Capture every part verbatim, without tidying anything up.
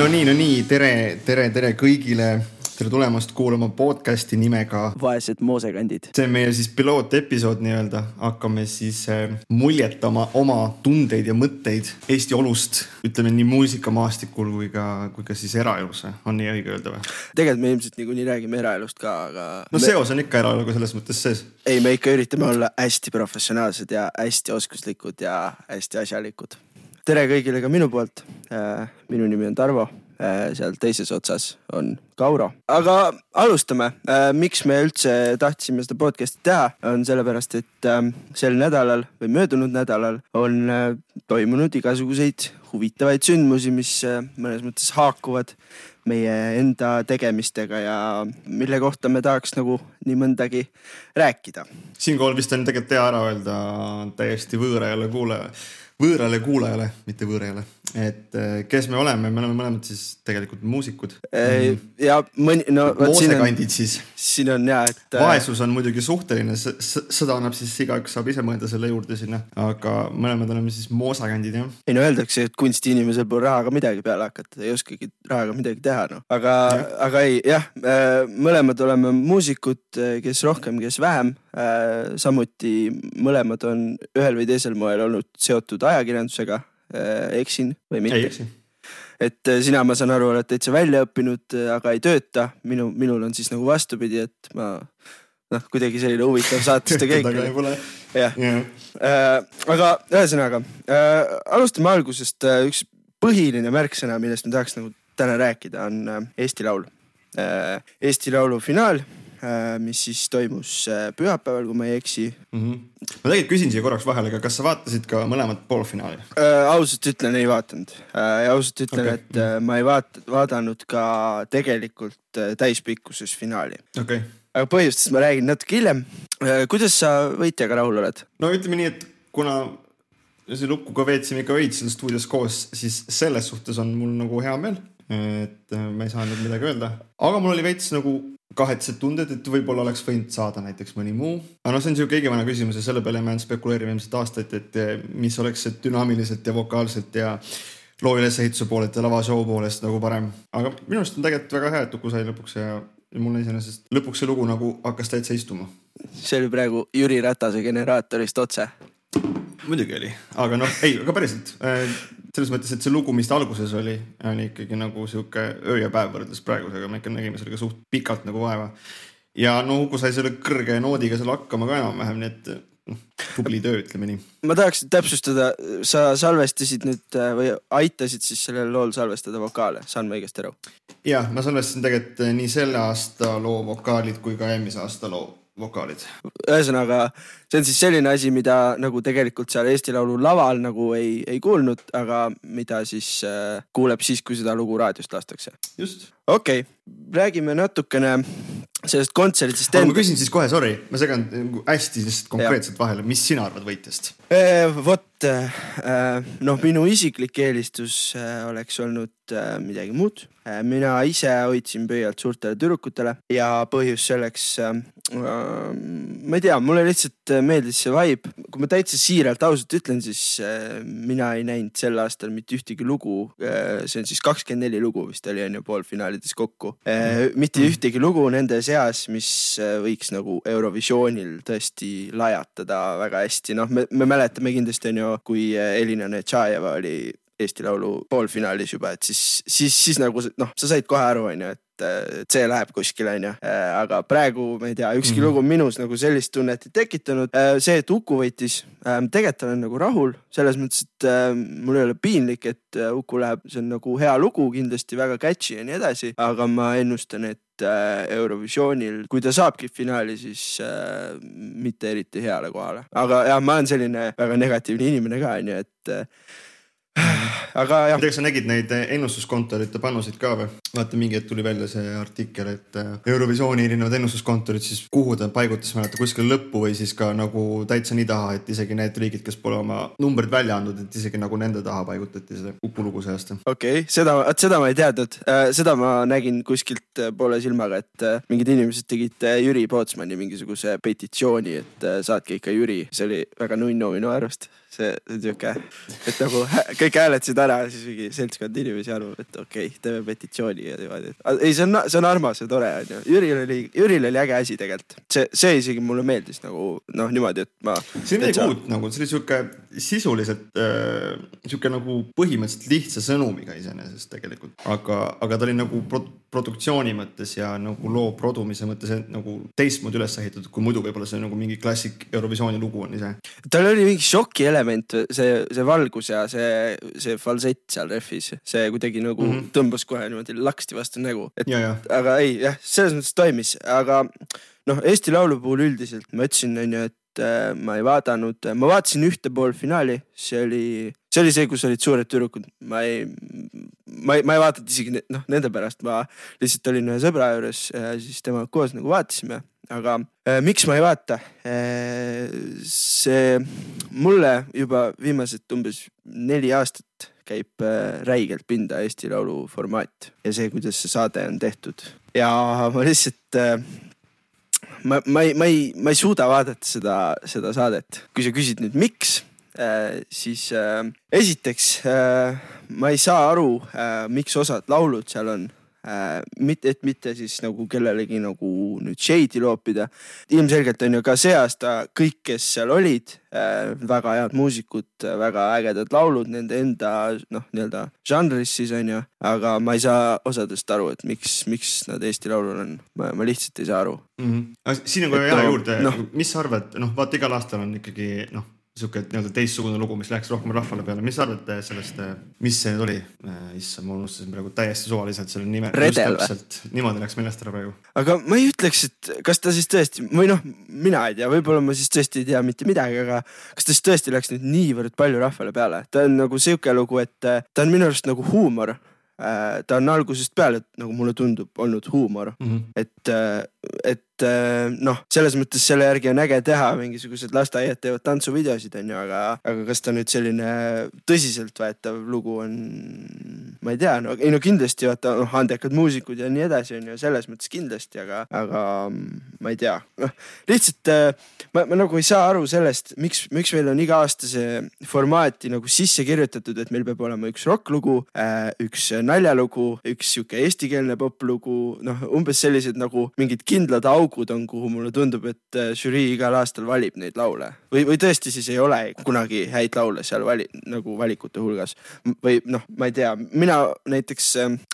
no nii, no nii, tere, tere, tere kõigile. Tere tulemast kuulama podcasti nimega Vaesed Moosekandid. See on meie siis pilootepisood nii-öelda. Hakkame siis muljetama oma tundeid ja mõtteid Eesti olust, ütleme nii muusikamaastikul kui ka, kui ka siis eraelus. On nii õige öelda või? Tegelikult me ilmselt niikuinii räägime eraelust ka, aga... No me... seos on ikka eraeluga selles mõttes sees. Ei, me ikka üritame olla hästi professionaalsed ja hästi oskuslikud ja hästi asjalikud. Tere kõigile ka minu poolt. Minu nimi on Tarvo. Seal teises otsas on Kauro. Aga alustame. Miks me üldse tahtsime seda podcasti teha, on sellepärast, et sel nädalal või möödunud nädalal on toimunud igasuguseid huvitavaid sündmusi, mis mõnes mõttes haakuvad meie enda tegemistega ja mille kohta me tahaks nagu nii mõndagi rääkida. Siinkohal vist on tegelikult hea ära öelda täiesti võõrajale kuulajale. Võõrale kuulajale, mitte võõrajale. Et kes me oleme? Me oleme mõlemad siis tegelikult muusikud. E, ja mõni... No, moosekandid on, siis. Siin on, jah, et... Vaesus on muidugi suhteline. Seda annab siis igaüks saab ise mõelda selle juurde sinna. Aga mõlemad oleme siis moosekandid, jah. Ei, no öeldakse, et kunsti inimesel pole rahaga midagi peale hakata. Ei oskagi rahaga midagi teha, no. Aga, ja. aga ei, jah. Mõlemad oleme muusikud, kes rohkem, kes vähem. Samuti mõlemad on ühel või teisel moel olnud seotud ajakirjandusega, eksin või mitte. Ei, eksin. Et sina, ma saan aru, oled täitsa välja õppinud, aga ei tööta. Minu, minul on siis nagu vastupidi, et ma noh, kuidagi selline huvitav saatiste keegi. ja. ja. äh, aga ühesõnaga, äh, alustame algusest. Üks põhiline märksõna, millest me tahaks nagu täna rääkida, on Eesti laul. Äh, Eesti laulu finaal. Mis siis toimus pühapäeval, kui ma ei eksi. Mm-hmm. Ma tegelikult küsin siia korraks vahele, aga kas sa vaatasid ka mõlemad poolfinaali? Äh, ausalt ütlen, ei vaatanud. Äh, ausalt ütlen, okay. et äh, ma ei vaat- vaadanud ka tegelikult äh, täispikkuses finaali. Okay. Aga põhjustes ma räägin natuke hiljem. Äh, kuidas sa võitjaga rahul oled? No ütleme nii, et kuna... see lukku ka veetsime ikka veid seal stuudios koos, siis selles suhtes on mul nagu hea meel, et ma ei saanud midagi öelda. Aga mul oli veits nagu kahetsed tunded, et võibolla oleks võinud saada näiteks mõni muu. Aga no see on siuke igivana küsimus ja selle peale me spekuleerime ilmselt aastaid, et mis oleks see dünaamiliselt ja vokaalselt ja loovilese hitsu poolelt ja lava show poolest nagu parem. Aga minu arust on tegelikult väga hea, et Uku sai lõpuks ja mulle iseenesest lõpuks see lugu nagu hakkas täitsa istuma. See oli praegu Jüri Rätase generaatorist otse. Muidugi oli, aga noh, ei, aga päriselt selles mõttes, et see lugu, mis alguses oli oli ikkagi nagu siuke öö ja päev võrdes praegusega, me ikka nägime sellega suht pikalt nagu vaeva ja no Uku sai selle kõrge noodiga selle hakkama ka enam-vähem, nii et tubli töö, ütleme nii. Ma tahaks täpsustada, sa salvestasid nüüd või aitasid siis sellel lool salvestada vokaale, saan ma õigest aru? Jah, ma salvestasin tegelikult nii selle aasta loo vokaalid kui ka eelmise aasta loo vokaalid. Ühesõnaga, see on siis selline asi, mida nagu tegelikult seal Eesti laulu laval nagu ei, ei kuulnud, aga mida siis äh, kuuleb siis, kui seda lugu raadiost lastakse. Just. Okei, okay. Räägime natukene sellest kontserdist. Aga ma küsin siis kohe, sorry, ma segan hästi sest konkreetselt ja. Vahele, mis sina arvad võitjast? Eh, vot, eh, noh, minu isiklik eelistus eh, oleks olnud eh, midagi muud. Eh, mina ise hoidsin pöialt suurtele tüdrukutele ja põhjus selleks, eh, ma ei tea, mulle lihtsalt meeldis see vibe. Kui ma täitsa siiralt ausalt ütlen, siis eh, mina ei näinud sel aastal mitte ühtegi lugu. Eh, see on siis kakskümmend neli lugu vist oli enne poolfinaalides kokku. Eh, mitte mm. ühtegi lugu nende seas, mis võiks nagu Eurovisioonil tõesti lajatada väga hästi. Noh, me, me mäletame kindlasti on ju, kui Elinane Tsaajeva oli Eesti laulu poolfinaalis juba, et siis, siis, siis nagu, noh, sa said kohe aru, on ju, et see läheb kuskile, on ju. Aga praegu, ma ei tea, ükski mm-hmm. lugu minus nagu sellist tunnet ei tekitanud. See, et Uku võitis, tegelikult olen nagu rahul. Selles mõttes, et mul ei ole piinlik, et Uku läheb, see on nagu hea lugu, kindlasti väga catchy ja nii edasi, aga ma ennustan, et Eurovisioonil, kui ta saabki finaali, siis äh, mitte eriti heale kohale. Aga jah, ma olen selline väga negatiivne inimene ka, nii et äh, aga jah. Midagi sa nägid neid ennustuskontorite panusid ka või? vaata, mingi hetk tuli välja see artikkel, et Eurovisiooni erinevad ennustuskontorid siis kuhu ta paigutas, mäleta kuskil lõppu või siis ka nagu täitsa nii taha, et isegi need riigid, kes pole oma numbrid välja andnud, et isegi nagu nende taha paigutati seda kukulugu see aasta. Okei, okay, seda, seda ma ei teadnud. Seda ma nägin kuskilt poole silmaga, et mingid inimesed tegid Jüri Potsmani mingisuguse petitsiooni, et saadki ikka Jüri. See oli väga nunnu minu arvust. See tüüke, et nagu kõik hääletsid ära, siis mingi seltskond inimesi arvab, et okei, okay, teeme petitsiooni ja niimoodi. Ei, see on, see on armas ja tore. Ja. Jüril, oli, Jüril oli äge asi tegelikult. See, see isegi mulle meeldis nagu, noh, niimoodi, et ma... See oli kuud, nagu, see oli siuke sisuliselt äh, siuke nagu põhimõtteliselt lihtsa sõnumiga iseenesest tegelikult. Aga, aga ta oli nagu pro- produktsiooni mõttes ja nagu loo produmise mõttes nagu teistmoodi üles ehitatud, kui muidu võib-olla see nagu mingi klassik Eurovisiooni lugu on ise. Tal oli mingi šoki element, see, see valgus ja see, see falsett seal refis, see kuidagi nagu mm-hmm. tõmbus kohe niimoodi laksti vastu nägu. Et, ja, ja. Aga ei, jah, selles mõttes toimis, aga noh, Eesti laulu puhul üldiselt ma ütlesin, et äh, ma ei vaadanud, ma vaatasin ühte pool finaali, see oli see, oli see kus olid suured tüdrukud, ma ei ma ei, ma ei vaatanud isegi ne, no, nende pärast, ma lihtsalt olin ühe sõbra juures, siis tema koos nagu vaatasime. Aga äh, miks ma ei vaata? Äh, see mulle juba viimased umbes neli aastat käib äh, räigelt pinda Eesti laulu formaat ja see, kuidas see saade on tehtud. Ja ma lihtsalt... Äh, ma, ma, ei, ma, ei, ma ei suuda vaadata seda, seda saadet. Kui sa küsid nüüd miks, äh, siis äh, esiteks äh, ma ei saa aru, äh, miks osad laulud seal on. Äh, mit, et mitte siis nagu kellelegi nagu nüüd shade loopida. Ilmselgelt on ju ka see aasta kõik, kes seal olid, äh, väga head muusikud, väga ägedad laulud, nende enda noh, nii-öelda žanris siis on ju, aga ma ei saa osadest aru, et miks, miks nad Eesti laulul on, ma, ma lihtsalt ei saa aru. Mm-hmm. Siin on ka jää juurde, no, mis arvad, noh, vaat igal aastal on ikkagi noh, suke teissugune lugu, mis läks rohkem rahvale peale. Mis arvate sellest, mis see oli? Issa, ma unustasin praegu täiesti suvaliselt selle nime. Redel või? Niimoodi läks millest ära praegu. Aga ma ei ütleks, et kas ta siis tõesti, või noh, mina ei tea, võib-olla ma siis tõesti ei tea mitte midagi, aga kas ta siis tõesti läks nüüd niivõrd palju rahvale peale? Ta on nagu siuke lugu, et ta on minu arust nagu huumor. Ta on algusest peale, nagu mulle tundub, olnud huumor. Mm-hmm. Et, et noh, selles mõttes selle järgi on äge teha, mingisugused lasteaiad teevad tantsuvideosid, on ju, aga, aga kas ta nüüd selline tõsiselt võetav lugu on, ma ei tea, no, ei, no kindlasti vaata, no, andekad muusikud ja nii edasi on ju, selles mõttes kindlasti, aga, aga ma ei tea. No, lihtsalt ma, ma nagu ei saa aru sellest, miks, miks meil on iga aastase formaati nagu sisse kirjutatud, et meil peab olema üks rocklugu, üks naljalugu, üks siuke eestikeelne poplugu, noh, umbes sellised nagu mingid kindlad augud on, kuhu mulle tundub, et žüri igal aastal valib neid laule. Või, või tõesti siis ei ole kunagi häid laule seal vali, nagu valikute hulgas. Või noh, ma ei tea, mina näiteks,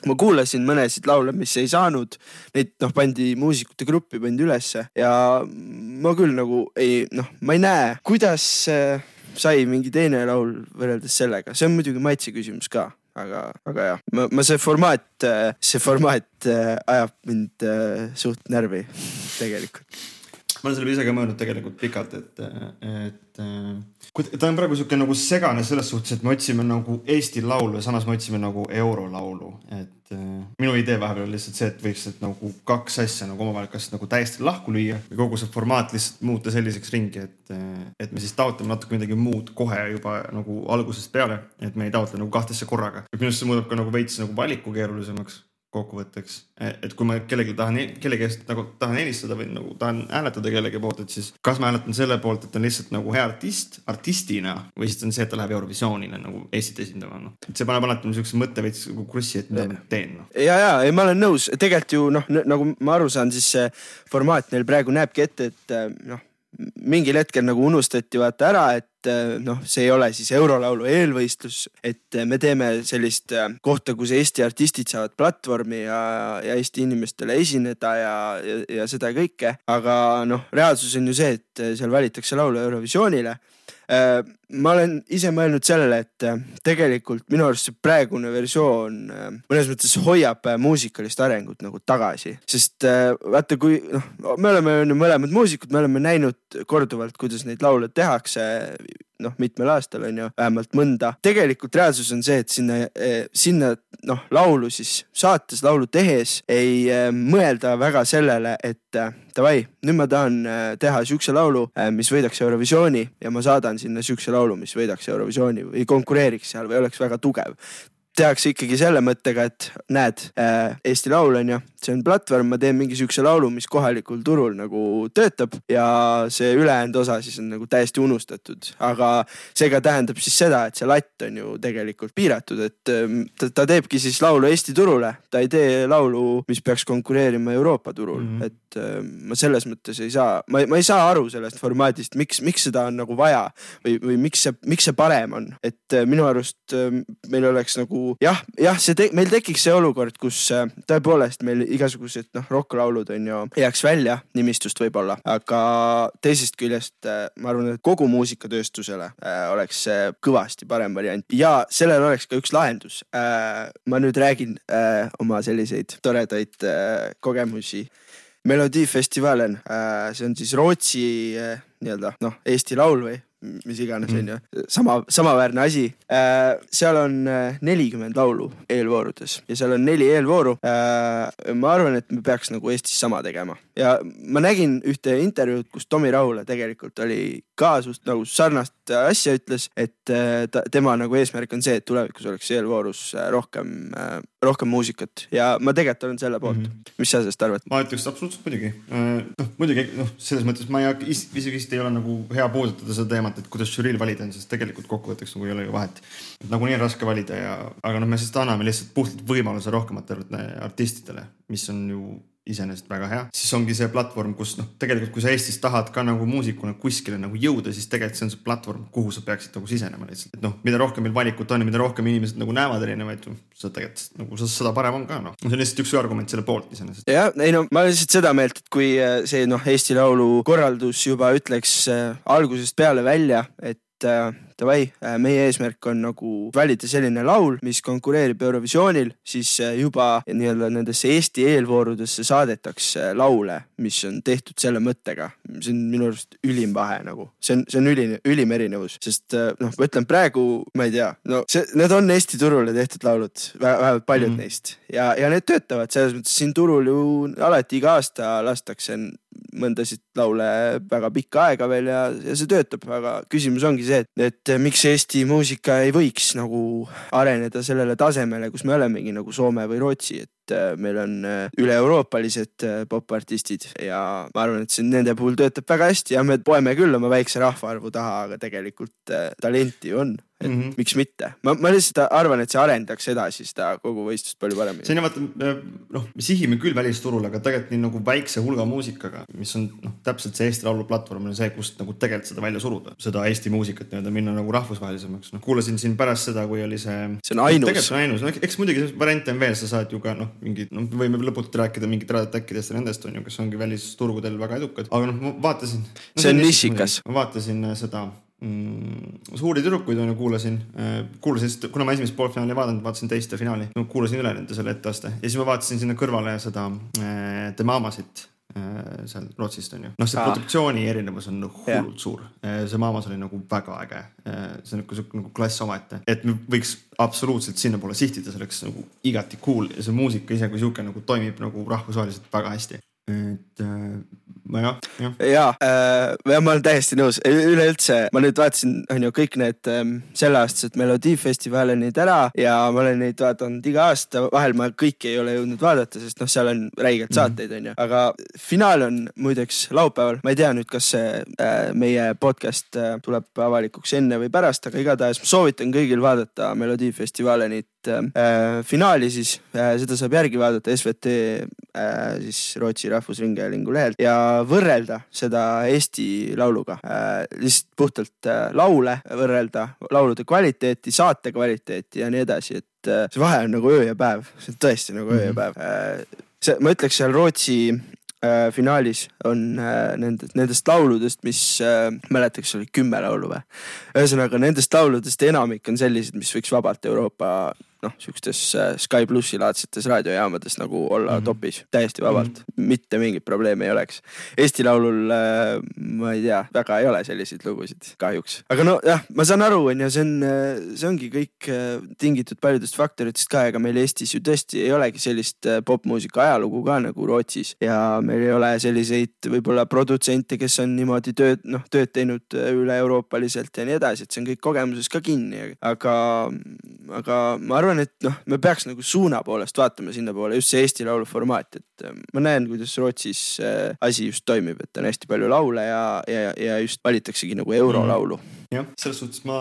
ma kuulasin mõnesid laule, mis ei saanud, neid noh, pandi muusikute gruppi, pandi ülesse ja ma küll nagu ei, noh, ma ei näe, kuidas sai mingi teine laul võrreldes sellega. See on muidugi maitse küsimus ka. Aga, aga jah, ma, ma see formaat, see formaat ajab mind suht närvi tegelikult. Ma olen selle ise ka mõelnud tegelikult pikalt, et, et, et ta on praegu suke nagu segane selles suhtes, et me otsime nagu Eesti laulu ja samas me otsime nagu eurolaulu, et minu idee vahepeal on lihtsalt see, et võiks et nagu kaks asja nagu omavahel kas nagu täiesti lahku lüüa või kogu see formaat lihtsalt muuta selliseks ringi, et, et me siis taotame natuke midagi muud kohe juba nagu algusest peale, et me ei taotle nagu kahtesse korraga. Ja minust see muudab ka nagu veits nagu valiku keerulisemaks kokkuvõtteks. Et kui ma kellegi tahan, kellegi nagu tahan eelistada või nagu tahan hääletada kellegi poolt, et siis kas ma hääletan selle poolt, et on lihtsalt nagu hea artist, artistina, või siis on see, et ta läheb Eurovisioonile nagu Eestit esindama. No. Et see paneb alati niisuguse mõtte veits krussi, et mida ma teen. No. Ja, ja, ja, ma olen nõus. Tegelikult ju, noh, nagu ma aru saan, siis see formaat neil praegu näebki ette, et noh, mingil hetkel nagu unustati vaata ära, et noh, see ei ole siis eurolaulu eelvõistlus, et me teeme sellist kohta, kus Eesti artistid saavad platvormi ja, ja Eesti inimestele esineda ja, ja, ja seda kõike, aga noh, reaalsus on ju see, et seal valitakse laulu Eurovisioonile. Ma olen ise mõelnud sellele, et tegelikult minu arust see praegune versioon mõnes mõttes hoiab muusikalist arengut nagu tagasi, sest vaata kui, noh, me oleme mõlemad muusikud, me oleme näinud korduvalt, kuidas neid laule tehakse noh, mitmel aastal on ju, vähemalt mõnda. Tegelikult reaalsus on see, et sinna, sinna noh, laulu siis saates, laulu tehes ei mõelda väga sellele, et tavai, nüüd ma tahan teha siukse laulu, mis võidaks Eurovisiooni ja ma saadan sinna siukse laulu, mis võidaks Eurovisiooni või konkureeriks seal või oleks väga tugev. Tehakse ikkagi selle mõttega, et näed, Eesti laul on ja see on platvorm, ma teen mingi siukse laulu, mis kohalikul turul nagu töötab ja see ülejäänud osa siis on nagu täiesti unustatud, aga see ka tähendab siis seda, et see latt on ju tegelikult piiratud, et ta, ta teebki siis laulu Eesti turule, ta ei tee laulu, mis peaks konkureerima Euroopa turul, mm-hmm. et ma selles mõttes ei saa, ma, ma ei saa aru sellest formaadist, miks, miks seda on nagu vaja või, või miks, see, miks see parem on, et minu arust meil oleks nagu jah, jah see te- meil tekiks see olukord, kus tõepoolest meil igasugused noh, rocklaulud on ju jääks välja nimistust võib-olla, aga teisest küljest ma arvan, et kogu muusikatööstusele oleks kõvasti parem variant ja sellel oleks ka üks lahendus. Ma nüüd räägin oma selliseid toredaid kogemusi. Melodiifestivalen, see on siis Rootsi nii-öelda, noh, Eesti laul või mis iganes on ju. Sama, samaväärne asi. Seal on nelikümmend laulu eelvoorudes ja seal on neli eelvooru. Ma arvan, et me peaks nagu Eestis sama tegema. Ja ma nägin ühte intervjuud, kus Tomi Rahul tegelikult oli kaasust nagu sarnast asja ütles, et ta, tema nagu eesmärk on see, et tulevikus oleks eelvoorus rohkem, rohkem muusikat. Ja ma tegelikult olen selle poolt. Mm-hmm. Mis sa sellest arvad? Ma ütleks absoluutselt muidugi. No, muidugi, noh, selles mõttes ma ei, is, isegi ei ole nagu hea puudutada seda teemat, et kuidas žüriil valida on, sest tegelikult kokkuvõtteks nagu ei ole ju vahet. Nagu nii raske valida ja, aga noh, me sest anname lihtsalt puhtalt võimaluse rohkemate artistidele, mis on ju iseenesest väga hea. Siis ongi see platvorm, kus noh, tegelikult kui sa Eestis tahad ka nagu muusikuna kuskile nagu jõuda, siis tegelikult see on see platvorm, kuhu sa peaksid nagu sisenema lihtsalt. Et noh, mida rohkem meil valikut on ja mida rohkem inimesed nagu näevad erinevaid, sa tegelikult nagu seda parem on ka noh. See on lihtsalt üks argument selle poolt iseenesest. Ja, ei no, ma lihtsalt seda meelt, et kui see noh, Eesti laulu korraldus juba ütleks algusest peale välja, et Tavai, meie eesmärk on nagu valida selline laul, mis konkureerib Eurovisioonil, siis juba nii-öelda nendesse Eesti eelvoorudesse saadetakse laule, mis on tehtud selle mõttega. See on minu arust ülim vahe nagu. See on, see on üline, ülim erinevus, sest noh, ma ütlen praegu, ma ei tea, no see, need on Eesti turule tehtud laulud, vähemalt paljud mm-hmm. neist ja, ja need töötavad, selles mõttes siin turul ju alati iga aasta lastakse mõndasid laule väga pikka aega veel ja, ja see töötab, aga küsimus ongi see, et, et miks Eesti muusika ei võiks nagu areneda sellele tasemele, kus me olemegi nagu Soome või Rootsi, et meil on üle-euroopalised popartistid ja ma arvan, et see nende puhul töötab väga hästi ja me poeme küll oma väikse rahvaarvu taha, aga tegelikult talenti on, et mm-hmm. miks mitte. Ma, ma lihtsalt arvan, et see arendaks edasi seda kogu võistlust palju paremini. See on vaata, noh, sihime küll välisturul, aga tegelikult nii nagu väikse hulga muusikaga, mis on noh, täpselt see Eesti laulu platvorm on see, kust nagu tegelikult seda välja suruda. Seda Eesti muusikat nii-öelda minna nagu rahvusvahelisemaks. No, kuulasin siin pärast seda, kui oli see... See on ainus. Tegelikult see on ainus. No, eks muidugi variant on veel, sa saad ju ka, noh, mingid, no, võime lõpult rääkida mingid raadatäkkidest ja nendest on ju, kes ongi välisturgudel väga edukad, aga noh, ma vaatasin no, see on nissikas, ma vaatasin seda mm, suuri tüdrukuid on ju kuulasin kuulasin, kuna ma esimest poolfinaali vaadanud, vaatasin teiste finaali, no, kuulasin üle nende selle etteaste ja siis ma vaatasin sinna kõrvale seda The Mamasit seal Rootsist on ju. Noh, see ah. produktsiooni erinevus on hullult yeah. suur. See Maamas oli nagu väga äge. See on nagu klass omaette. Et me võiks absoluutselt sinna poole sihtida, see oleks nagu igati cool ja see muusika ise kui siuke nagu toimib nagu rahvusvaheliselt väga hästi. Et ma jah, jah. Jaa, äh, ma olen täiesti nõus. Üleüldse, ma nüüd vaatasin on ju, kõik need ähm, selle aastased Melodiifestivalen neid ära ja ma olen neid vaadanud iga aasta. Vahel ma kõiki ei ole jõudnud vaadata, sest noh, seal on räigelt saateid on ju. Aga finaal on muideks laupäeval. Ma ei tea nüüd, kas see äh, meie podcast äh, tuleb avalikuks enne või pärast, aga igatahes ma soovitan kõigil vaadata Melodiifestivalenit finaali, siis seda saab järgi vaadata S V T siis Rootsi rahvusringhäälingu lehelt ja võrrelda seda Eesti lauluga. Lihtsalt puhtalt laule võrrelda, laulude kvaliteeti, saate kvaliteeti ja nii edasi, et see vahe on nagu öö ja päev, see on tõesti nagu öö ja päev. See, ma ütleks seal Rootsi finaalis on nendest, nendest lauludest, mis mäletaks oli kümme laulu või. Ühesõnaga nendest lauludest enamik on sellised, mis võiks vabalt Euroopa noh, siukstes Sky Plussi laadsetes raadiojaamades nagu olla mm-hmm. topis täiesti vabalt. Mm-hmm. Mitte mingit probleemi ei oleks. Eesti Laulul, ma ei tea, väga ei ole selliseid lugusid kahjuks. Aga no jah, ma saan aru, on ja see, on, see ongi kõik tingitud paljudest faktoritest ka, aga meil Eestis ju tõesti ei olegi sellist popmuusika ajalugu ka nagu Rootsis ja meil ei ole selliseid võib-olla produtsente, kes on niimoodi tööd, noh, tööd teinud üle euroopaliselt ja nii edasi, et see on kõik kogemuses ka kinni, aga, aga ma arvan, et noh, me peaks nagu suuna poolest vaatama sinna poole just see Eesti Laulu formaat, et ma näen, kuidas Rootsis asi just toimib, et on hästi palju laule ja, ja, ja just valitaksegi nagu eurolaulu. Jah, selles suhtes ma,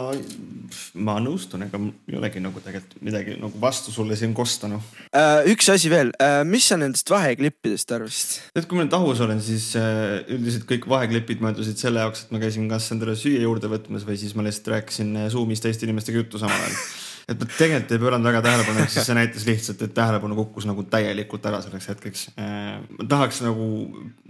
ma nõustun, aga ei olegi nagu tegelikult midagi nagu vastu sulle siin kosta. No. Üks asi veel, mis sa nendest vaheklippidest arvasid? Et kui ma nüüd ahus olen, siis üldiselt kõik vaheklippid mõeldusid selle jaoks, et ma käisin Kassandra süüa juurde võtmas või siis ma lihtsalt rääkisin Suumis teiste inimestega juttu samal ajal. Et ma tegelikult ei pööranud väga tähelepanu, siis see näitas lihtsalt, et tähelepanu kukkus nagu täielikult ära selleks hetkeks. Ma tahaks nagu,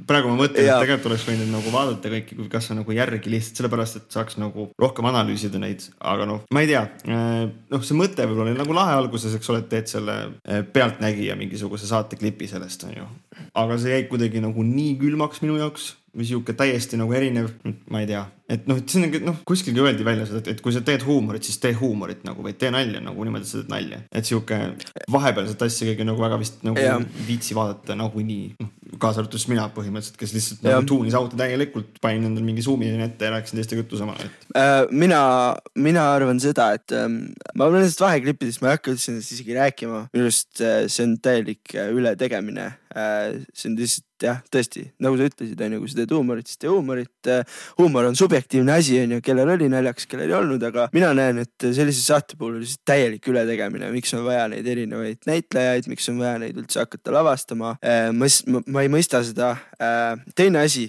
praegu ma mõtlen, et tegelikult oleks võinud nagu vaadata kõiki, kas on nagu järgi lihtsalt sellepärast, et saaks nagu rohkem analüüsida neid, aga noh, ma ei tea. Noh, see mõte võib-olla oli nagu lahe alguses, eks oled teed selle pealtnägija mingisuguse saateklipi sellest on ju. Aga see jäi kuidagi nagu nii külmaks minu jaoks. Mis juuke täiesti nagu erinev, ma ei tea. Et noh, siin on, noh, kuskilgi öeldi välja seda, et kui sa teed huumorit, siis tee huumorit nagu, või tee nalja, nagu niimoodi sa teed nalja. Et siuke vahepealselt asja kõige nagu väga vist nagu yeah. viitsi vaadata nagu nii. Noh, kaasartus mina põhimõtteliselt, kes lihtsalt yeah. nagu tuunis auto täielikult, pain endal mingi Suumi ette ja rääksin teiste kõttu samal. Et... Äh, mina, mina arvan seda, et ähm, ma olen lihtsalt vaheklippidest, ma ei hakka üldse isegi rääkima. Minust äh, see on täielik äh, üle tegemine. Äh, see on lihtsalt jah, tõesti, nagu sa ütlesid, on ju, kui sa teed huumorit, siis tee huumorit. Huumor on subjektiivne asi, on ju, kellel oli naljakas, kellel ei olnud, aga mina näen, et sellise saate puhul on täielik ületegemine, miks on vaja neid erinevaid näitlejaid, miks on vaja neid üldse hakata lavastama. Ma, ma ei mõista seda. Teine asi,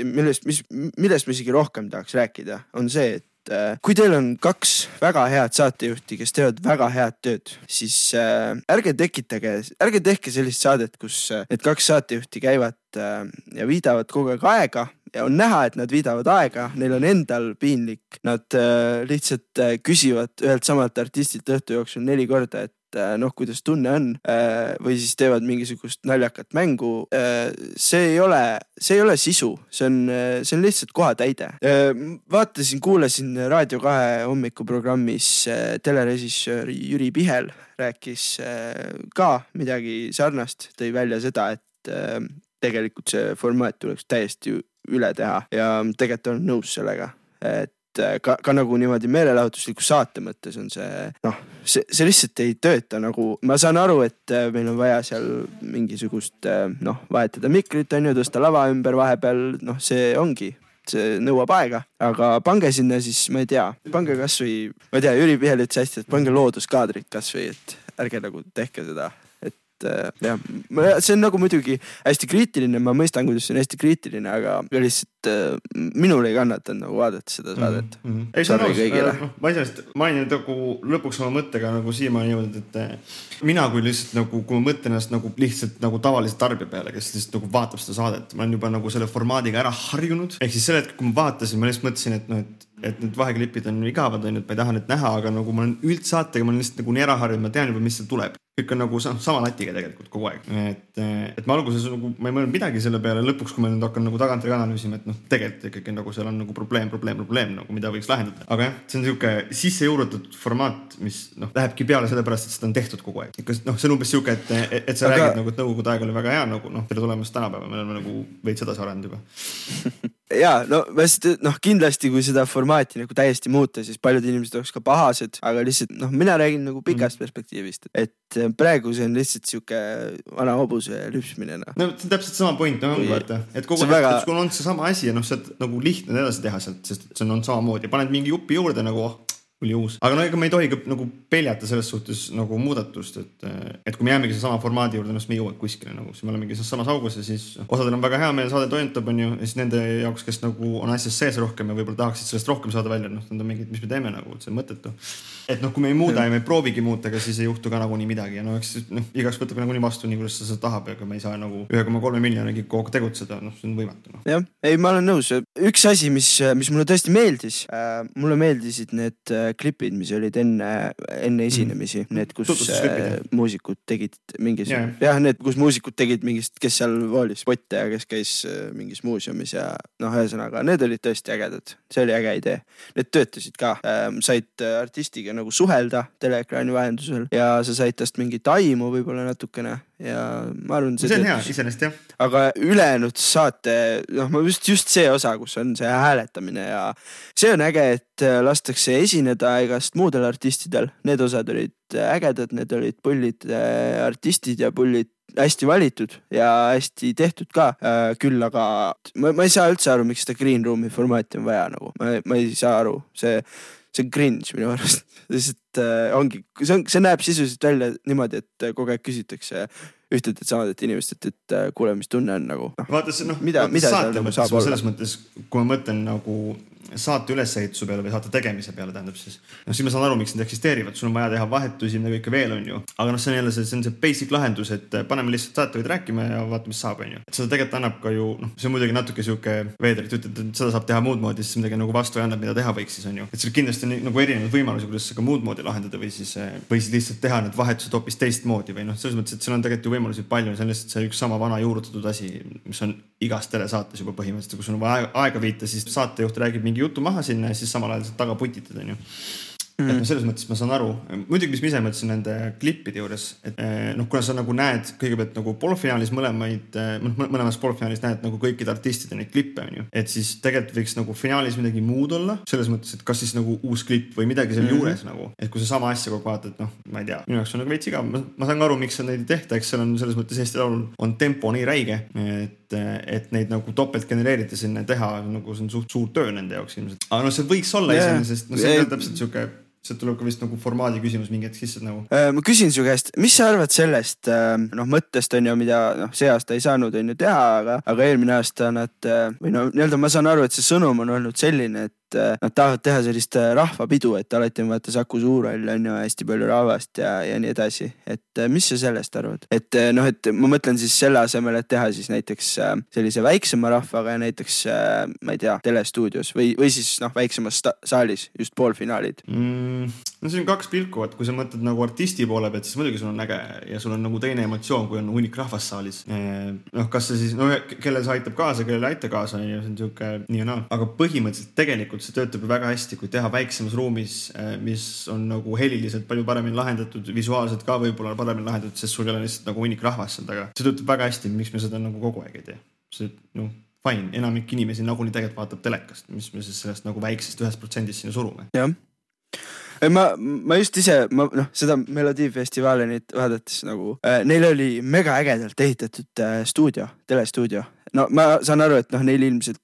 millest, mis, millest ma isegi rohkem tahaks rääkida, on see, et kui teil on kaks väga head saatejuhti, kes teevad väga head tööd, siis äh, ärge tekitage, ärge tehke sellist saadet, kus need kaks saatejuhti käivad äh, ja viidavad kogu aeg aega. Ja on näha, et nad viidavad aega, neil on endal piinlik. Nad äh, lihtsalt äh, küsivad ühelt samalt artistilt õhtu jooksul neli korda, et noh, kuidas tunne on või siis teevad mingisugust naljakat mängu. See ei ole, see ei ole sisu, see on, see on lihtsalt kohatäide. Vaatasin, kuulasin Raadio kahe hommikuprogrammis telerežissöör Jüri Pihel rääkis ka midagi sarnast, tõi välja seda, et tegelikult see formaat tuleks täiesti üle teha ja tegelikult on nõus sellega, et Ka, ka nagu niimoodi meelelahutusliku saate mõttes on see, noh, see, see lihtsalt ei tööta nagu, ma saan aru, et meil on vaja seal mingisugust noh, vahetada mikrit on ju, tõsta lava ümber vahepeal, noh, see ongi see nõuab aega, aga pange sinna siis, ma ei tea, pange kas või ma ei tea, Jüri Pihel ütles hästi, et pange looduskaadrit kas või, et ärge nagu tehke seda, et ja, see on nagu muidugi hästi kriitiline, ma mõistan, kuidas see on hästi kriitiline, aga lihtsalt äh, minul ei kannata nagu vaadata seda saadet. Mm-hmm. Ei saa nõus, ma isest mainin nagu lõpuks oma mõttega nagu siima niimoodi, et mina kui lihtsalt nagu, kui ma mõtlen ennast nagu lihtsalt nagu tavaliselt tarbja peale, kes lihtsalt nagu vaatab seda saadet, ma olen juba nagu selle formaadiga ära harjunud, ehk siis selle, et kui ma vaatasin, ma lihtsalt mõtlesin, et noh, et et need vaheklippid on igavad, on, et ma ei taha need näha, aga nagu ma olen üldsaatega, ma olen lihtsalt nagu nii ära harjunud, ma tean juba, mis seal tuleb. Kõik on nagu sama latiga tegelikult kogu aeg. Et, et ma alguses, nagu, ma ei mõelnud midagi selle peale, lõpuks, kui ma nüüd hakkan nagu tagantri analüüsima, et noh, tegelikult ikkagi nagu seal on nagu probleem, probleem, probleem, nagu mida võiks lahendada. Aga jah, see on siuke sisse juurutatud formaat, mis noh, lähebki peale sellepärast, et seda on tehtud kogu aeg. Kas, noh, see on umbes siuke, et, et, et sa aga... räägid, nagu, et nõukogu aeg oli väga hea, nagu noh, teile tulemas tänapäeva, me oleme nagu veid seda saanud juba. Jaa, no, vast, noh, kindlasti kui seda formaati nagu täiesti muuta, siis paljud inimesed oleks ka pahased, aga lihtsalt, noh, mina räägin nagu pikast mm. perspektiivist, et praegu see on lihtsalt siuke vana hobuse lüpsmine. No, no see on täpselt sama point, no, kui, vaata, et kogu aeg, väga... kui on see sama asi ja noh, see on nagu lihtne edasi teha sealt, sest see on, on samamoodi. Paned mingi jupi juurde nagu... Oh. Uus. Aga no, ega me ei tohi nagu peljata selles suhtes nagu muudatust, et, et kui me jäämegi see sama formaadi juurde, noh, me jõuad kuskile nagu, siis me olemegi see samas augus ja siis osadel on väga hea, meie saade toimetab on ju, ja siis nende jaoks, kes nagu on asjas sees rohkem ja võib-olla tahaksid sellest rohkem saada välja, noh, on mingid, mis me teeme nagu, see mõtetu. Et noh, kui me ei muuda ja me ei proovigi muuta, aga siis ei juhtu ka nagu nii midagi ja noh, eks noh, igaks võtab nagu nii vastu, nii kuidas sa seda tahab, aga me ei saa nagu üks koma kolm miljonit kogu tegutseda, noh, see on võimatu. No. Jah, ei, ma olen nõus. Üks asi, mis, mis mulle tõesti meeldis, äh, mulle meeldisid need klipid, mis olid enne, enne esinemisi, need, kus äh, muusikud tegid mingis, yeah. jah, need, kus muusikud tegid mingist, kes seal vaalis potte ja kes käis mingis muuseumis ja noh, ühesõnaga, need olid tõesti ägedad. See oli äge idee. Need töötasid ka. Ähm, said artistiga nagu suhelda teleekraani vahendusel ja sa said tast mingi taimu võib-olla natukene ja ma arvan, see, see on hea, isenest, jah. Aga ülejäänud saate, noh, ma just, just see osa, kus on see hääletamine ja see on äge, et lastakse esineda igast muudel artistidel. Need osad olid ägedad, need olid pullid artistid ja pullid hästi valitud ja hästi tehtud ka. Küll aga ma, ma ei saa üldse aru, miks seda green roomi formaati on vaja nagu. Ma, ma ei saa aru. See, see on cringe minu arust. Sest, äh, ongi, see, on, see näeb sisuliselt välja niimoodi, et kogu aeg küsitakse ühtelt et samad, et inimesed, et kuule, mis tunne on nagu. No, vaatas, noh, mida, vaatas mida saate mõttes, saab olla? Selles mõttes, kui ma mõtlen nagu saate ülesehituse peale või saate tegemise peale, tähendab siis. No siin ma saan aru, miks need eksisteerivad. Sul on vaja teha vahetusi, mida kõik veel on ju. Aga noh, see on jälle see, see, on see basic lahendus, et paneme lihtsalt saateid rääkima ja vaatame, mis saab on ju. Et seda tegelikult annab ka ju, noh, see on muidugi natuke siuke veeder, et ütled, et seda saab teha muud moodi, siis midagi nagu vastu ja annab, mida teha võiks siis on ju. Et seal kindlasti on nagu erinevad võimalusi, kuidas seda muud moodi lahendada või siis, või siis lihtsalt teha need vahetused hoopis teist moodi või noh, selles mõttes, et seal on tegelikult ju võimalusi palju, see on lihtsalt see üks sama vana juurutatud asi, mis on igas telesaates juba põhimõtteliselt, kus on vaja aega viita, siis saatejuht räägib mingi jutu maha sinna ja siis samal ajal taga putitada. Nii. Mm. Et no selles mõttes ma saan aru. Muidugi, mis ma ise mõtlesin nende klippide juures, et noh, kuna sa nagu näed kõigepealt nagu polfinaalis mõlemaid, mõlemas polfinaalis näed nagu kõikid artistid ja neid klippe, nii. Et siis tegelikult võiks nagu finaalis midagi muud olla. Selles mõttes, et kas siis nagu uus klipp või midagi seal mm-hmm. juures nagu. Et kui sa sama asja kogu vaatad, noh, ma ei tea. Minu jaoks on nagu veits igav. Ma, ma saan aru, miks on neid tehta. Eks seal on selles mõttes Eesti Laulul on tempo nii räige, et, et neid nagu topelt genereerida sinna teha. Nagu see on suht suur töö nende jaoks ilmselt. Aga no see võiks olla yeah. isene, sest no, see yeah. on täpselt siuke see tuleb ka vist nagu formaadi küsimus mingid sisse nagu. Ma küsin su käest, mis sa arvad sellest, noh mõttest on ju, mida no, see aasta ei saanud on ju teha, aga, aga eelmine aasta nad, või no nii-öelda ma saan aru, et see sõnum on olnud selline, et nad tahavad teha sellist rahvapidu, et alati on vaata Saku Suurel on ju hästi palju rahvast ja, ja nii edasi. Et mis sa sellest arvad? Et noh, et ma mõtlen siis selle asemel, et teha siis näiteks sellise väiksema rahvaga ja näiteks, ma ei tea, telestuudios või, või siis noh, väiksemas sta- saalis just poolfinaalid. Mm, no siin on kaks pilku, et kui sa mõtled nagu artisti poole pealt, siis muidugi sul on äge ja sul on nagu teine emotsioon, kui on hunnik rahvas saalis. Noh, kas see siis, no kellel see aitab kaasa, kellel aitab kaasa, ja see on siuke nii ja naal. Aga põhimõtteliselt tegelikult see töötab väga hästi, kui teha väiksemas ruumis, mis on nagu heliliselt palju paremini lahendatud, visuaalselt ka võib-olla paremini lahendatud, sest sul ei ole lihtsalt nagu unik rahvas seal taga. See töötab väga hästi, miks me seda nagu kogu aeg ei tee. See, noh, fine, enamik inimesi nagu nii tegelikult vaatab telekast, mis me siis sellest nagu väiksest ühes protsendist sinna surume. Jah. Ma, ma just ise, ma, noh, seda Melodiifestivalenit vaadates nagu, äh, neil oli mega ägedalt ehitatud äh, stuudio, telestuudio. No ma saan aru, et noh, neil ilmselt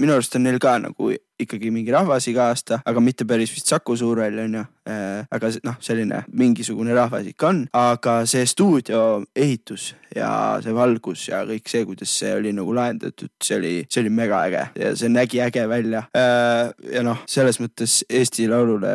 minu arust on neil ka nagu ikkagi mingi rahvas iga aasta, aga mitte päris vist Saku Suurel on ja, äh, aga noh, selline mingisugune rahvas ikka on, aga see stuudio ehitus ja see valgus ja kõik see, kuidas see oli nagu lahendatud, see oli, see oli mega äge ja see nägi äge välja äh, ja noh, selles mõttes Eesti Laulule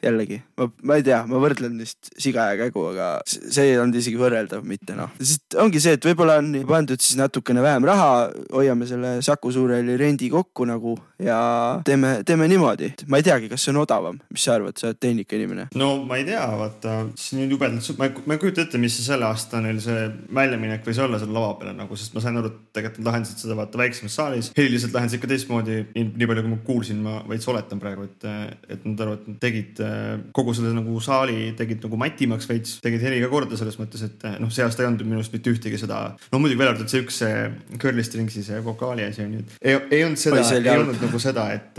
jällegi, ma, ma ei tea, ma võrdlen neist siga ja kägu, aga see ei olnud isegi võrreldav mitte noh, sest ongi see, et võib-olla on pandud siis natukene vähem raha, hoiame selle Saku Suureli rendi kokku nagu ja Teeme, teeme niimoodi. Ma ei teagi, kas see on odavam. Mis sa arvad, sa oled tehnika inimene? No ma ei tea, vaata, siin on jubedalt. Ma ei, ei kujuta ette, mis see selle aasta neil see väljaminek võis olla seal lava peale, nagu, sest ma sain aru, et tegelikult lahendasid seda vaata väiksemas saalis. Heliliselt lahendasid ikka teistmoodi. Nii, nii palju, kui ma kuulsin, ma võits oletan praegu, et, et nad arvad, et tegid kogu selle nagu saali, tegid nagu matimaks võits, tegid heliga korda selles mõttes, et noh, see aasta ei olnud minust mitte ühtegi seda. No muidugi veel arvad, et see üks curlistringsi see vokaali asi on. Ei, ei olnud seda, ei olnud nagu seda, et Et,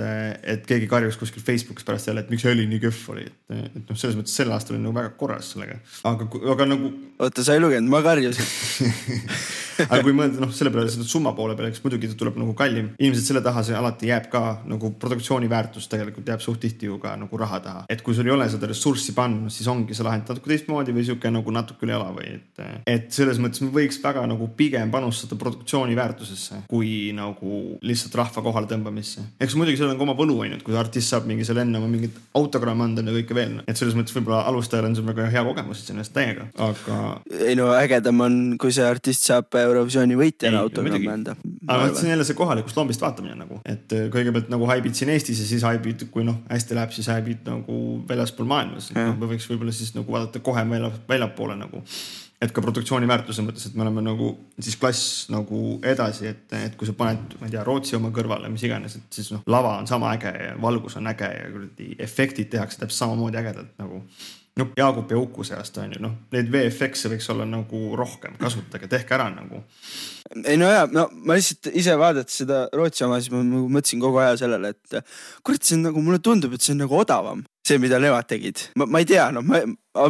et keegi karjus kuskil Facebookis pärast jälle, et miks heli nii köhv oli. Et, et, et noh, selles mõttes selle aastal oli nagu väga korras sellega. Aga, aga nagu... Oota, sa ei lugenud, ma karjusin. aga kui mõelda, noh, selle peale seda summa poole peale, eks muidugi ta tuleb nagu kallim. Ilmselt selle taha see alati jääb ka, nagu produktsiooni väärtus tegelikult jääb suht tihti ju ka nagu raha taha. Et kui sul ei ole seda ressurssi panna, siis ongi see lahend natuke teistmoodi või siuke nagu natuke üle ala või. Et, et selles mõttes me võiks väga nagu pigem panustada produktsiooni väärtusesse, kui nagu lihtsalt rahva kohale tõmbamisse. Eks muidugi seal on ka oma võlu ainult, kui artist saab mingi selle enne oma mingit autogramma anda ja kõike veel. Et selles mõttes võib-olla alustajal on see väga hea kogemus, et sellest täiega. Aga... Ei no ägedam on, kui see artist saab Eurovisiooni võitjana autogramma anda. aga see on jälle see kohalikust lombist vaatamine nagu, et kõigepealt nagu haibid siin Eestis ja siis haibid, kui noh, hästi läheb, siis haibid nagu väljaspool maailmas. No, me võiks võibolla siis nagu vaadata kohe väljapoole nagu, et ka produktsiooni väärtuse mõttes, et me oleme nagu siis klass nagu edasi, et, et kui sa paned, ma ei tea, Rootsi oma kõrvale, mis iganes, et siis noh, lava on sama äge ja valgus on äge ja efektid tehakse täpselt samamoodi ägedalt nagu. No, Jaagup ja Uku seast on ju, noh, need V F X võiks olla nagu rohkem kasutage, tehke ära nagu. Ei no jah, no, ma lihtsalt ise vaadates seda Rootsi oma, siis ma mõtlesin kogu aja sellele, et kurat, see on nagu, mulle tundub, et see on nagu odavam, see, mida nemad tegid. Ma, ma ei tea, no, ma,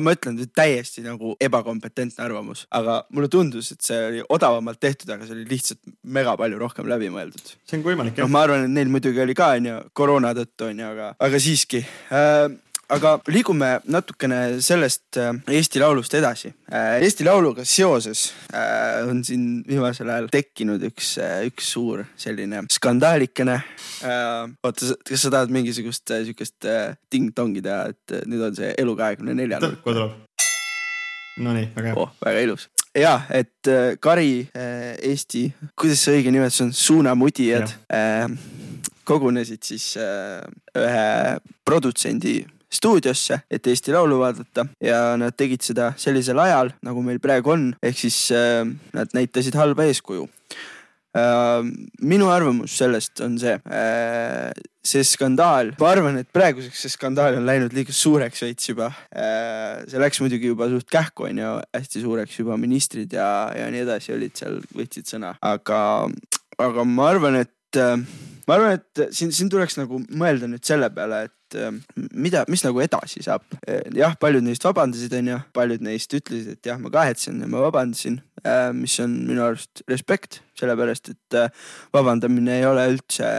ma ütlen nüüd täiesti nagu ebakompetentne arvamus, aga mulle tundus, et see oli odavamalt tehtud, aga see oli lihtsalt mega palju rohkem läbimõeldud. See on võimalik, jah. No, ma arvan, et neil muidugi oli ka, ja korona tõttu on, aga, aga siiski. Äh, Aga liigume natukene sellest Eesti laulust edasi. Eesti lauluga seoses on siin viimasel ajal tekkinud üks, üks suur selline skandaalikene. Oota, kas sa tahad mingisugust siukest ting-tongi teha, et nüüd on see elu kahekümne neljandal. Tõkku tuleb. No nii, väga, oh, väga ilus. Ja, et Kari Eesti, kuidas see õige nimetus on, suunamudijad, kogunesid siis ühe produtsendi stuudiosse, et Eesti laulu vaadata ja nad tegid seda sellisel ajal, nagu meil praegu on, ehk siis äh, nad näitasid halba eeskuju. Äh, minu arvamus sellest on see, äh, see skandaal, ma arvan, et praeguseks see skandaal on läinud liiga suureks veits juba. Äh, see läks muidugi juba suht kähku on ja hästi suureks juba ministrid ja, ja nii edasi olid seal võtsid sõna, aga, aga ma arvan, et äh, ma arvan, et siin, siin tuleks nagu mõelda nüüd selle peale, et mida, mis nagu edasi saab. Jah, paljud neist vabandasid on ja paljud neist ütlesid, et jah, ma kahetsen ja ma vabandasin, mis on minu arust respekt, sellepärast, et vabandamine ei ole üldse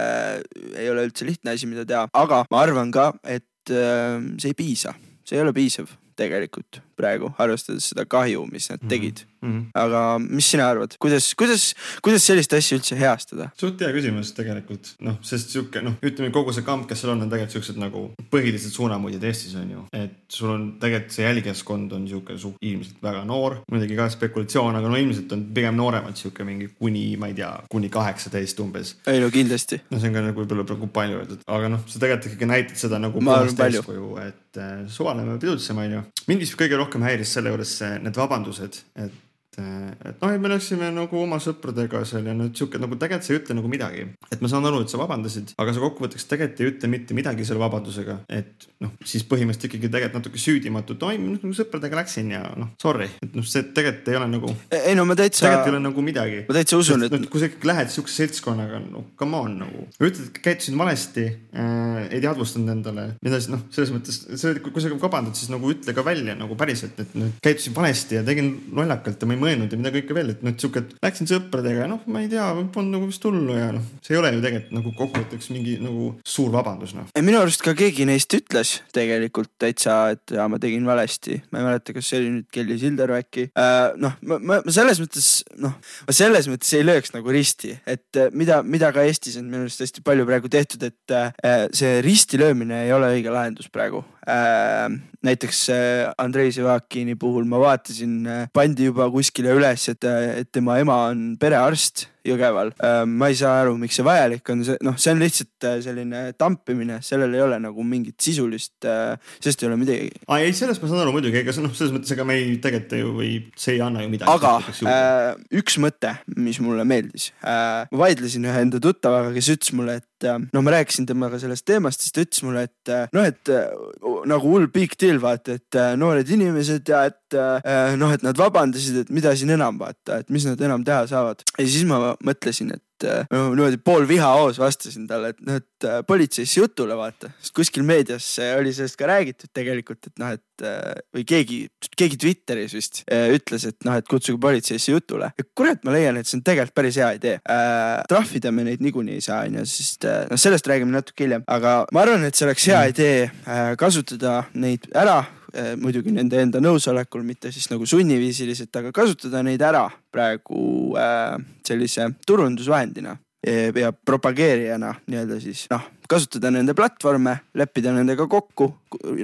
ei ole üldse lihtne asi, mida teha, aga ma arvan ka, et see ei piisa, see ei ole piisav tegelikult praegu, arvestades seda kahju, mis nad tegid. Mm-hmm. Aga mis sina arvad? Kuidas, kuidas, kuidas sellist asja üldse heastada? Suht hea küsimus tegelikult. No, sest siuke, no, ütleme kogu see kamp, kes seal on, on tegelikult siuksed nagu põhilised suunamudjad Eestis on ju. Et sul on tegelikult see jälgijaskond on siuke su, ilmselt väga noor. Muidugi ka spekulatsioon, aga no ilmselt on pigem nooremad siuke mingi kuni, ma ei tea, kuni kaheksateist umbes. Ei no kindlasti. No see on ka nagu võib-olla praegu palju öeldud. Aga noh, see tegelikult ikkagi näitad seda nagu puhast eeskuju, et äh, suvaleme pidutsema on ju. Mindis kõige rohkem häiris selle juures need vabandused, et, et noh, et me läksime nagu oma sõpradega seal ja nüüd siuke, nagu tegelikult sa ei ütle nagu midagi, et ma saan aru, et sa vabandasid, aga sa kokkuvõtteks tegelikult ei ütle mitte midagi selle vabandusega, et noh, siis põhimõtteliselt ikkagi tegelikult natuke süüdimatu toimub, nagu sõpradega läksin ja noh, sorry, et noh, see tegelikult ei ole nagu ei no ma täitsa, tegelikult ei ole nagu midagi ma täitsa usun, et, et... kui sa lähed siukse seltskonnaga no come on nagu, ütled, et käitusin valesti äh, ei teadvustanud endale midagi, noh, selles mõttes, kui sa kabandad siis nagu ütle ka välja nagu päriselt, et noh, käitusin valesti ja tegin lollakalt ja ma ei mõelnud ja mida kõike veel, et noh, siuke, et läksin sõpradega ja noh, ma ei tea, on nagu vist tullu ja noh, see ei ole ju tegelikult nagu kokkuvõtteks mingi nagu suur vabandus, noh. Minu arust ka keegi neist ütles tegelikult täitsa, et ja, ma tegin valesti, ma ei mäleta, kas see oli nüüd Kelly Sildar äkki, äh, noh, ma, ma selles mõttes, noh, ma selles mõttes ei lööks nagu risti, et mida, mida ka Eestis on minu arust hästi palju praegu tehtud, et äh, see risti löömine ei ole õige lahendus praegu. Äh, näiteks äh, Andrei Zivakini puhul ma vaatasin, äh, pandi juba kuskile üles, et, et tema ema on perearst Jõgeval. Ma ei saa aru, miks see vajalik on. See, no, see on lihtsalt selline tampimine, sellel ei ole nagu mingit sisulist, sest ei ole midagi. Ai, ei, sellest ma saan aru muidugi, ega no, selles mõttes, ega me ei tegeta ju või see ei anna ju midagi. Aga äh, üks mõte, mis mulle meeldis. Äh, ma vaidlesin ühe enda tuttavaga, kes ütles mulle, et äh, no ma rääkisin temaga sellest teemast, siis ta ütles mulle, et äh, noh, et äh, nagu hull big deal vaata, et äh, noored inimesed ja et äh, noh, et nad vabandasid, et mida siin enam vaata, et mis nad enam teha saavad. Ja siis ma mõtlesin, et no, niimoodi pool viha oos vastasin talle, et, no, et politseis jutule vaata, sest kuskil meedias oli sellest ka räägitud tegelikult, et noh, et või keegi, keegi Twitteris vist ütles, et noh, et kutsuge politseis jutule. Ja kurat, ma leian, et see on tegelikult päris hea idee. Äh, trahvida me neid niguni ei saa, ja siis no, sellest räägime natuke hiljem, aga ma arvan, et see oleks hea idee äh, kasutada neid ära, muidugi nende enda nõusolekul, mitte siis nagu sunniviisiliselt, aga kasutada neid ära praegu äh, sellise turundusvahendina ja propageerijana nii-öelda siis, noh, kasutada nende platvorme, leppida nendega kokku,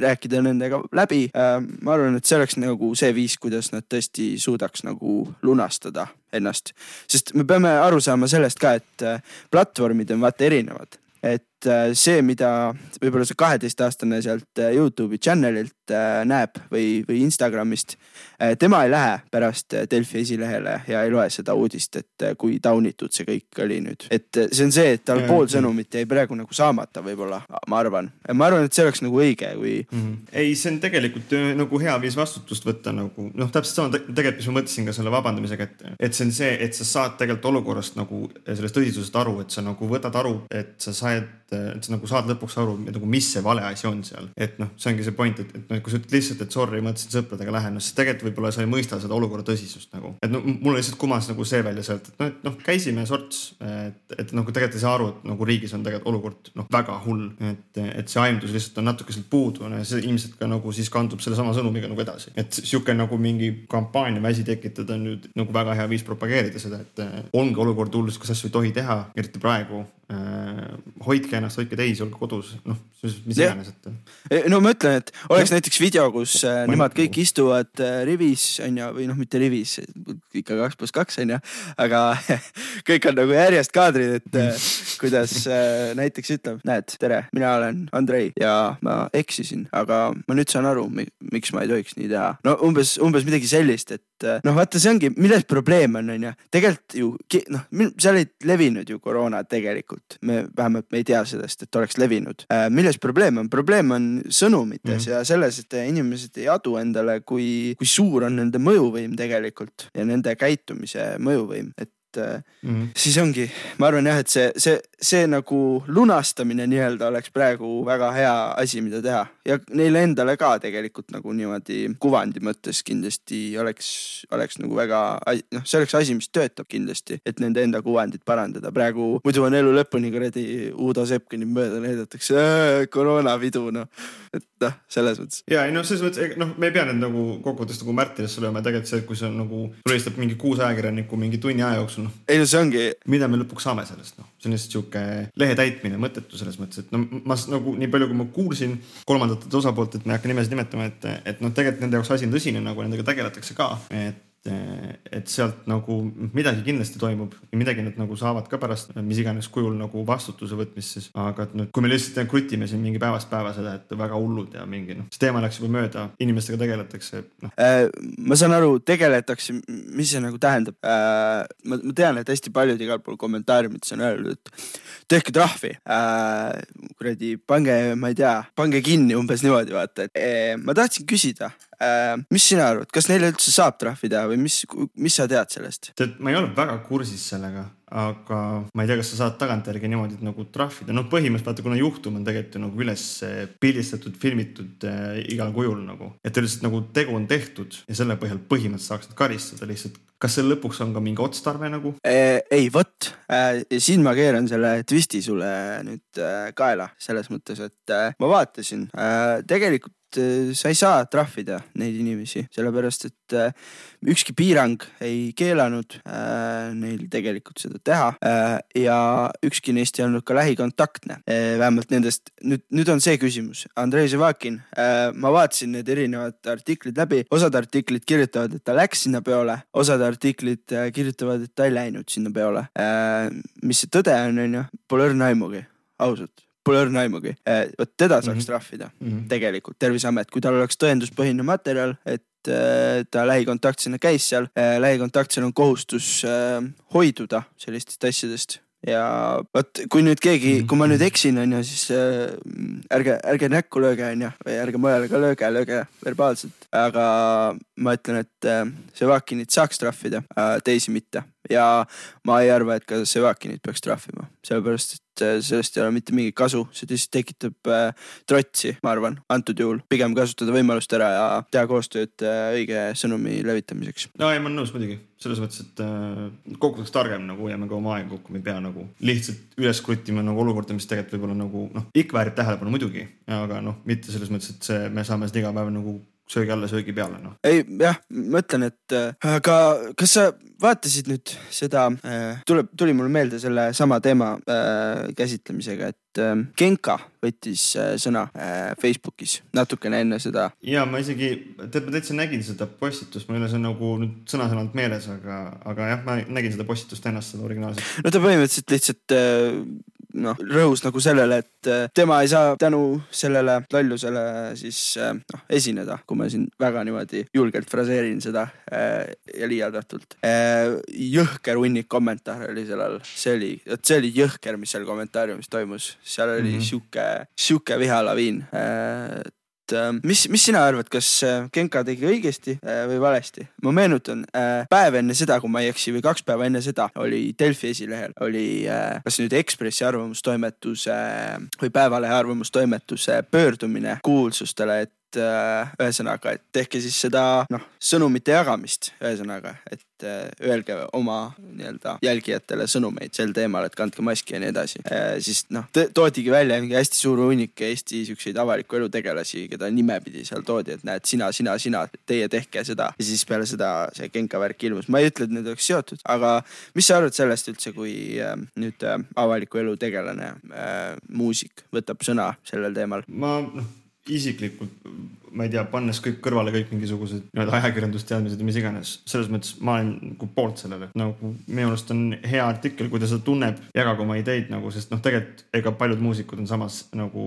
rääkida nendega läbi. Ma arvan, et see oleks nagu see viis, kuidas nad tõesti suudaks nagu lunastada ennast. Sest me peame aru saama sellest ka, et platvormid on vaata erinevad. Et see, mida võibolla see kaheteistaastane sealt YouTube'i channelilt näeb või, või Instagramist, tema ei lähe pärast Delfi esilehele ja ei loe seda uudist, et kui taunitud see kõik oli nüüd. Et see on see, et tal pool sõnumit ei praegu nagu saamata võibolla, ma arvan. Ma arvan, et see oleks nagu õige. Kui... Mm-hmm. Ei, see on tegelikult nagu hea viis vastutust võtta. Nagu... Noh, täpselt sama tegelikult, mis ma mõtlesin ka selle vabandamisega, et, et see on see, et sa saad tegelikult olukorrast nagu sellest õidsusest aru, et sa nagu võtad aru, et sa saad et sa nagu saad lõpuks aru, nagu mis see vale asja on seal. Et noh, see ongi see point, et, et noh, kui sa ütled lihtsalt, et sorry, mõtlesin sõpradega lähen, no, siis tegelikult võib-olla sa ei mõista seda olukorra tõsisust. Nagu. Et noh, mul lihtsalt kumas nagu see välja sealt, et noh, et, noh käisime sorts, et, et nagu tegelikult ei saa aru, et nagu riigis on tegelikult olukord noh, väga hull, et, et see aimdus lihtsalt on natukeselt puudu ja see ilmselt ka nagu siis kandub selle sama sõnumiga nagu edasi. Et siuke nagu mingi kampaania väsi tekitada nüüd nagu väga hea viis propageerida seda, et ongi olukord hullus, kas asju ei tohi teha, eriti praegu hoidke ennast, hoidke teisi, olge kodus. No, mis iganes, et... No ma ütlen, et oleks ja. Näiteks video, kus äh, nemad kõik istuvad äh, rivis, on ja, või noh, mitte rivis, ikka kaks pluss kaks, on ja, aga kõik on nagu järjest kaadrid, et äh, kuidas äh, näiteks ütleb, näed, tere, mina olen Andrei ja ma eksisin, aga ma nüüd saan aru, miks ma ei tohiks nii teha. No umbes, umbes midagi sellist, et noh, vaata, see ongi, milles probleem on, on ja tegelikult ju, noh, seal ei levinud ju korona tegelikult, me vähemalt me ei tea sellest, et oleks levinud. Äh, milles probleem on? Probleem on sõnumites mm-hmm. ja selles, et inimesed ei adu endale, kui, kui suur on nende mõjuvõim tegelikult ja nende käitumise mõjuvõim, et Mm-hmm. siis ongi, ma arvan jah, et see, see, see nagu lunastamine nii-öelda oleks praegu väga hea asi, mida teha. Ja neile endale ka tegelikult nagu niimoodi kuvandi mõttes kindlasti oleks, oleks nagu väga, noh, see oleks asi, mis töötab kindlasti, et nende enda kuvandid parandada. Praegu muidu on elu lõpuni kuradi Uudo Sepkini mööda näidatakse koroonavidu, noh. Et noh, selles mõttes. Ja, noh, selles mõttes, noh, me ei pea nüüd nagu kokkuvõttes nagu märtilesse lööma, tegelikult see, kui see on nagu tulistab mingi kuus ajakirjaniku mingi tunni aja jooksul. No. Ei, no see ongi... Mida me lõpuks saame sellest? No. See on just siuke lehe täitmine mõttetu selles mõttes, et no, ma nagu nii palju, kui ma kuulsin kolmandatud osapoolt, et me hakka nimesid nimetama, et, et no, tegelikult nende jaoks asi on tõsine, nagu nendega tegeletakse ka, et et sealt nagu midagi kindlasti toimub ja midagi nad nagu saavad ka pärast mis iganes kujul nagu vastutuse võtmist siis. Aga et nüüd, kui me lihtsalt krutime siin mingi päevast päeva seda, et väga hullud ja mingi no, see teema läks juba mööda, inimestega tegeletakse no. Ma saan aru, tegeletakse mis see nagu tähendab ma, ma tean, et hästi paljud igal pool kommentaariumites on öeldud, et tehke trahvi kuradi, pange, ma ei tea, pange kinni umbes niimoodi vaata, et ma tahtsin küsida mis sina arvad? Kas neile üldse saab trahvida või mis, mis sa tead sellest? Tead, ma ei ole väga kursis sellega, aga ma ei tea, kas sa saad tagantjärgi niimoodi nagu trahvida. No põhimõtteliselt, vaata, kuna juhtum on tegelikult nagu üles pildistatud, filmitud äh, igal kujul nagu. Et lihtsalt nagu tegu on tehtud ja selle põhjal põhimõtteliselt saaksid karistada lihtsalt. Kas selle lõpuks on ka mingi otstarve nagu? Äh, ei, võt. Äh, siin ma keeran selle twisti sulle nüüd äh, kaela selles mõttes, et äh, ma vaatasin. Äh, tegelikult sa ei saa trahvida neid inimesi, sellepärast, et ükski piirang ei keelanud äh, neil tegelikult seda teha äh, ja ükski neist ei olnud ka lähikontaktne. Äh, vähemalt nendest, nüüd, nüüd on see küsimus. Andrei Zivakin, äh, ma vaatsin need erinevad artiklid läbi. Osad artiklid kirjutavad, et ta läks sinna peole. Osad artiklid äh, kirjutavad, et ta ei läinud sinna peole. Äh, mis see tõde on, on ja pole õrna aimugi, ausalt. Pole õrna aimugi. Võt teda saaks trahvida mm-hmm. tegelikult Terviseamet. Kui tal oleks tõenduspõhine materjal, et ta lähikontaktsena käis seal, lähikontaktsena on kohustus hoiduda sellistest asjadest. Ja võt, kui nüüd keegi, kui ma nüüd eksin, on ja siis äh, ärge, ärge näkku lööge, on ja, või ärge mõjale ka lööge, lööge verbaalselt. Aga ma ütlen, et äh, Zivakinit saaks trahvida, äh, teisi mitte. Ja ma ei arva, et ka Zivakinit peaks trahvima. Sellepärast, et sellest ei ole mitte mingi kasu, see lihtsalt tekitab äh, trotsi, ma arvan, antud juhul pigem kasutada võimalust ära ja teha koostööd äh, õige sõnumi levitamiseks. No ei, ma olen nõus muidugi, selles mõttes, et äh, kokkudeks targem nagu jääme ka oma aega kokku, me pea nagu lihtsalt üles krutima nagu olukorda, mis tegelikult võib-olla nagu, noh, ikka väärib tähelepanu muidugi, aga noh, mitte selles mõttes, et see, me saame seda iga päev nagu söögi alla söögi peale. No. Ei, jah, ma ütlen, et aga kas sa vaatasid nüüd seda, tuli, tuli mul meelde selle sama teema äh, käsitlemisega, et äh, Kenka võttis äh, sõna äh, Facebookis natukene enne seda. Ja ma isegi, te, ma täitsa nägin seda postitust, ma ei ole see nagu nüüd sõnasõnalt meeles, aga, aga jah, ma nägin seda postitust ennast seda originaalselt. No ta põhimõtteliselt lihtsalt äh, no, rõhus nagu sellele, et tema ei saa tänu sellele lollusele siis no, esineda, kui ma siin väga niimoodi julgelt fraseerin seda äh, ja liialdatult. Äh, jõhker unnik kommentaar oli sellel, see oli, see oli jõhker, mis seal kommentaariumis toimus, seal oli mm-hmm. siuke, siuke vihalaviin, äh, Mis, mis sina arvad, kas Kenka tegi õigesti või valesti? Ma meenutan, päev enne seda, kui ma ei eksi või kaks päeva enne seda, oli Delfi esilehel, oli kas nüüd Ekspressi arvamustoimetuse või Päevalehe arvamustoimetuse pöördumine kuulsustele, et ühesõnaga, et tehke siis seda no, sõnumite jagamist ühesõnaga, et öelge oma nii-öelda jälgijatele sõnumeid sel teemal, et kandke maski ja nii edasi. E, siis no, toodigi välja mingi hästi suur hunnik Eesti siukseid avaliku elu tegelasi, keda nimepidi seal toodi, et näed, sina, sina, sina, teie tehke seda. Ja siis peale seda see Kenka värk ilmus. Ma ei ütle, et need oleks seotud, aga mis sa arvad sellest üldse, kui äh, nüüd äh, avaliku elu tegelane äh, muusik võtab sõna sellel teemal? Ma... isiklikult, ma ei tea, pannes kõik kõrvale kõik mingisugused ajakirjandusteadmised ja mis iganes. Selles mõttes ma olen poolt sellele. Nagu, minu arust on hea artikkel, kui ta seda tunneb, jagagu oma ideid, nagu, sest noh, tegelikult ega paljud muusikud on samas, nagu,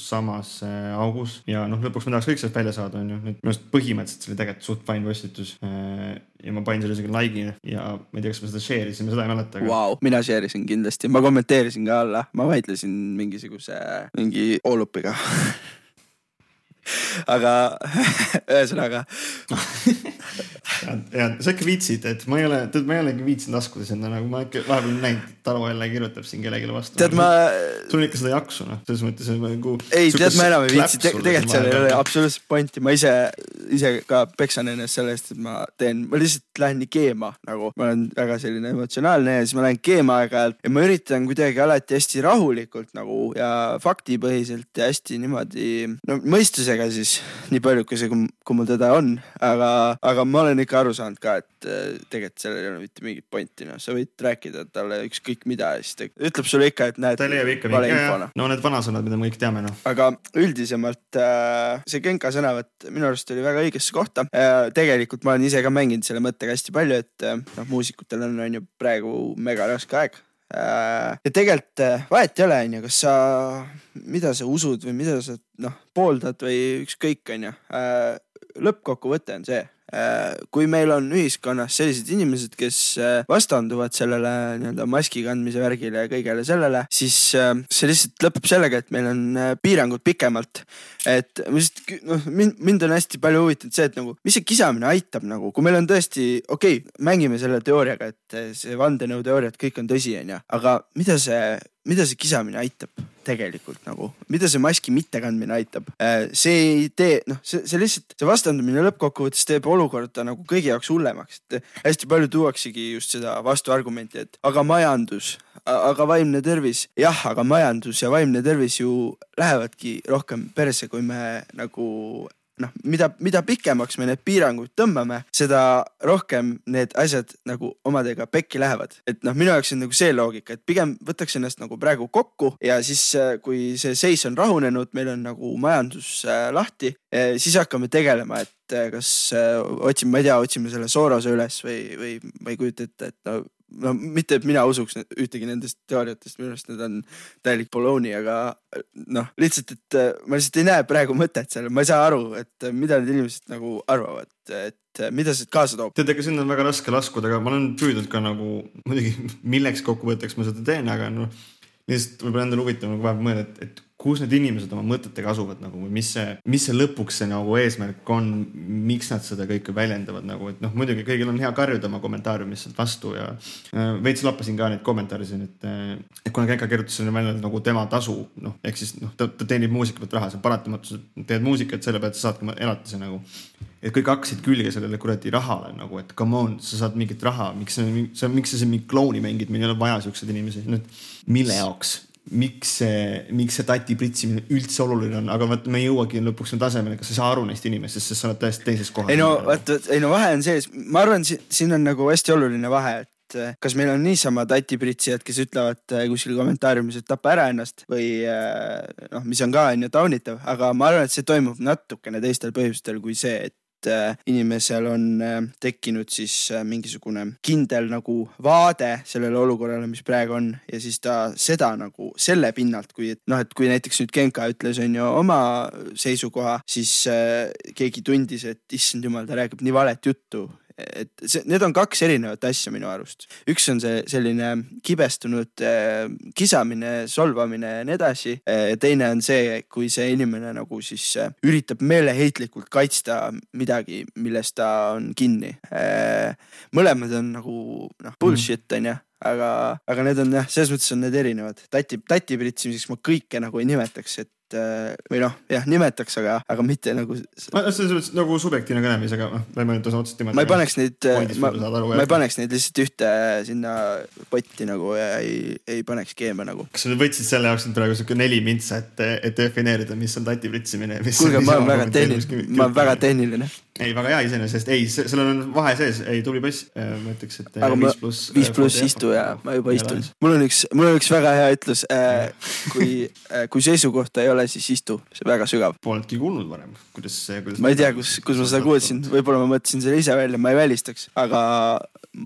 samas äh, augus ja noh, lõpuks ma tahaks kõik sellest välja saada. On ju. Nüüd, minu arust põhimõtteliselt oli tegelikult suht fine võstitus äh, ja ma panin selle isegi like'ine ja ma ei tea, kas ma seda share'isin, ma seda ei mäleta. Aga... Wow, mina share'isin kindlasti. Ma kommenteerisin ka alla. Ma vaidlesin mingisuguse mingi oolupiga. Aga ühesõnaga ja, ja sa kviitsid, et ma ei ole tead, ma ei olegi viitsin laskudes enda nagu ma äkki vahepeal näinud, Tarvo jälle kirjutab siin kellegile vastu tead, ma... sul on ikka seda jaksu no. selles mõttes on nagu ei, tead ma enam ei viitsi, Te- tegelikult seal ei ole absoluutselt pointi, ma ise, ise ka peksan ennast sellest, et ma teen ma lihtsalt lähen nii keema, nagu ma olen väga selline emotsionaalne ja siis ma lähen keema aeg-ajalt ja ma üritan kuidagi alati hästi rahulikult nagu ja faktipõhiselt ja hästi niimoodi no, mõistusega ega siis nii palju, kui see, kui mul teda on, aga, aga ma olen ikka aru saanud ka, et tegelikult sellel ei ole mitte mingit pointi, no sa võid rääkida talle ükskõik mida, siis ütleb sulle ikka, et näed, vale infona. No need vanasõnad, mida me kõik teame, noh. Aga üldisemalt see Kenka sõnavõtt minu arust oli väga õigesse kohta. Tegelikult ma olen ise ka mänginud selle mõttega hästi palju, et no, muusikutel on, on ju praegu mega raske aeg. Ja tegelikult vahet ei ole, on ju, kas sa, mida sa usud või mida sa noh, pooldad või ükskõik on ja lõppkokkuvõte on see, kui meil on ühiskonnas sellised inimesed, kes vastanduvad sellele nii-öelda maski kandmise värgile ja kõigele sellele, siis see lihtsalt lõpeb sellega, et meil on piirangud pikemalt. Et no, mind on hästi palju huvitanud see, et nagu, mis see kisamine aitab, nagu, kui meil on tõesti, okei, okay, mängime selle teooriaga, et see vandenõuteooria, et kõik on tõsi, on ja, aga mida see, mida see kisamine aitab? Tegelikult nagu, mida see maski mittekandmine aitab. See ei tee, noh, see, see lihtsalt, see vastandumine lõppkokkuvõttes teeb olukorda nagu kõigi jaoks hullemaks. Et hästi palju tuuaksegi just seda vastuargumenti, et aga majandus, aga vaimne tervis, jah, aga majandus ja vaimne tervis ju lähevadki rohkem perse, kui me nagu... No, mida, mida pikemaks me need piirangud tõmbame, seda rohkem need asjad nagu omadega pekki lähevad. Et noh, minu jaoks on nagu see loogika, et pigem võtaks ennast nagu praegu kokku ja siis, kui see seis on rahunenud, meil on nagu majandus lahti, siis hakkame tegelema, et kas otsime, ma ei tea, otsime selle Soorose üles või, või ma ei kujuteta, et no, no mitte, et mina usuks ühtegi nendest teooriatest, minu arust need on täielik polooni, aga noh, lihtsalt, et ma lihtsalt ei näe praegu mõtet selle, ma ei saa aru, et mida need inimesed nagu arvavad, et mida see kaasa toob. Tead, ega siin on väga raske laskuda, aga ma olen püüdnud ka nagu muidugi milleks kokkuvõtteks ma seda teen, aga no, lihtsalt võib-olla endal huvitav nagu vahepeal mõelda, et, et kus need inimesed oma mõtetega asuvad nagu, mis see, mis see lõpuks see nagu eesmärk on, miks nad seda kõike väljendavad nagu, et noh, muidugi kõigil on hea karjuda oma kommentaariumis vastu ja äh, veits lappasin ka neid kommentaarisin, et, et kuna Kenka kirjutas selle välja nagu tema tasu, noh, ehk siis noh, ta, ta teenib muusikat raha, see on paratamatus, teed muusikat selle pealt, sa saad ka elatise nagu, et kõik hakkasid külge sellele kurati rahale nagu, et come on, sa saad mingit raha, miks sa, miks sa, miks sa see mingi klooni mängid, meil ei ole vaja siuksed inimesi, nüüd mille jaoks? miks see, miks see tati pritsimine üldse oluline on, aga me ei jõuagi lõpuks on tasemele, kas sa saa aru neist inimesest, sest sa oled täiesti teises kohas. Ei no, vaat, ei no vahe on sees. Ma arvan, siin on nagu hästi oluline vahe, et kas meil on niisama tati pritsijad, kes ütlevad kuskil kommentaariumis, et tapa ära ennast või noh, mis on ka on ju taunitav, aga ma arvan, et see toimub natukene teistel põhjustel kui see, et inimesel on tekkinud siis mingisugune kindel nagu vaade sellele olukorrale, mis praegu on ja siis ta seda nagu selle pinnalt, kui, et, noh, et kui näiteks nüüd Kenka ütles on ju oma seisukoha, siis äh, keegi tundis, et issand jumal, ta räägib nii valet juttu. Et see, need on kaks erinevat asja minu arust. Üks on see selline kibestunud äh, kisamine, solvamine ja nii edasi. Ja teine on see, kui see inimene nagu siis äh, üritab meeleheitlikult kaitsta midagi, millest ta on kinni. Äh, mõlemad on nagu noh, bullshit on ja. Aga, aga need on jah, selles mõttes on need erinevad. Tati, tati pritsimiseks ma kõike nagu ei nimetaks, et või noh, jah, nimetaks, aga, aga mitte nagu... Ma, see on nagu subjektiine kõnemis, aga ma ei tõsa otsast nimetada. Ma ei paneks neid, ma, ma ei paneks neid lihtsalt ühte sinna potti nagu ja ei, ei paneks keema nagu. Kas sa võtsid selle jaoks nüüd praegu sõike neli mintsa, et, et defineerida, mis on tati pritsimine? Kuulge, ma olen väga tehniline. Ma olen väga tehniline. Ei, väga hea iseenesest. Ei, sellel on vahe sees. Ei, tubli pass. Ma ütleks, et aga viis pluss... viis pluss istu ja ma juba istun. Mul on üks, mul on üks väga hea ütlus. Äh, kui, äh, kui seisukohta ei ole, siis istu. See väga sügav. Poledki kuulnud varem. Kuidas, kuidas ma ei tea, kus, kus ma seda kuulsin. Võibolla ma mõtlesin selle ise välja. Ma ei välistaks. Aga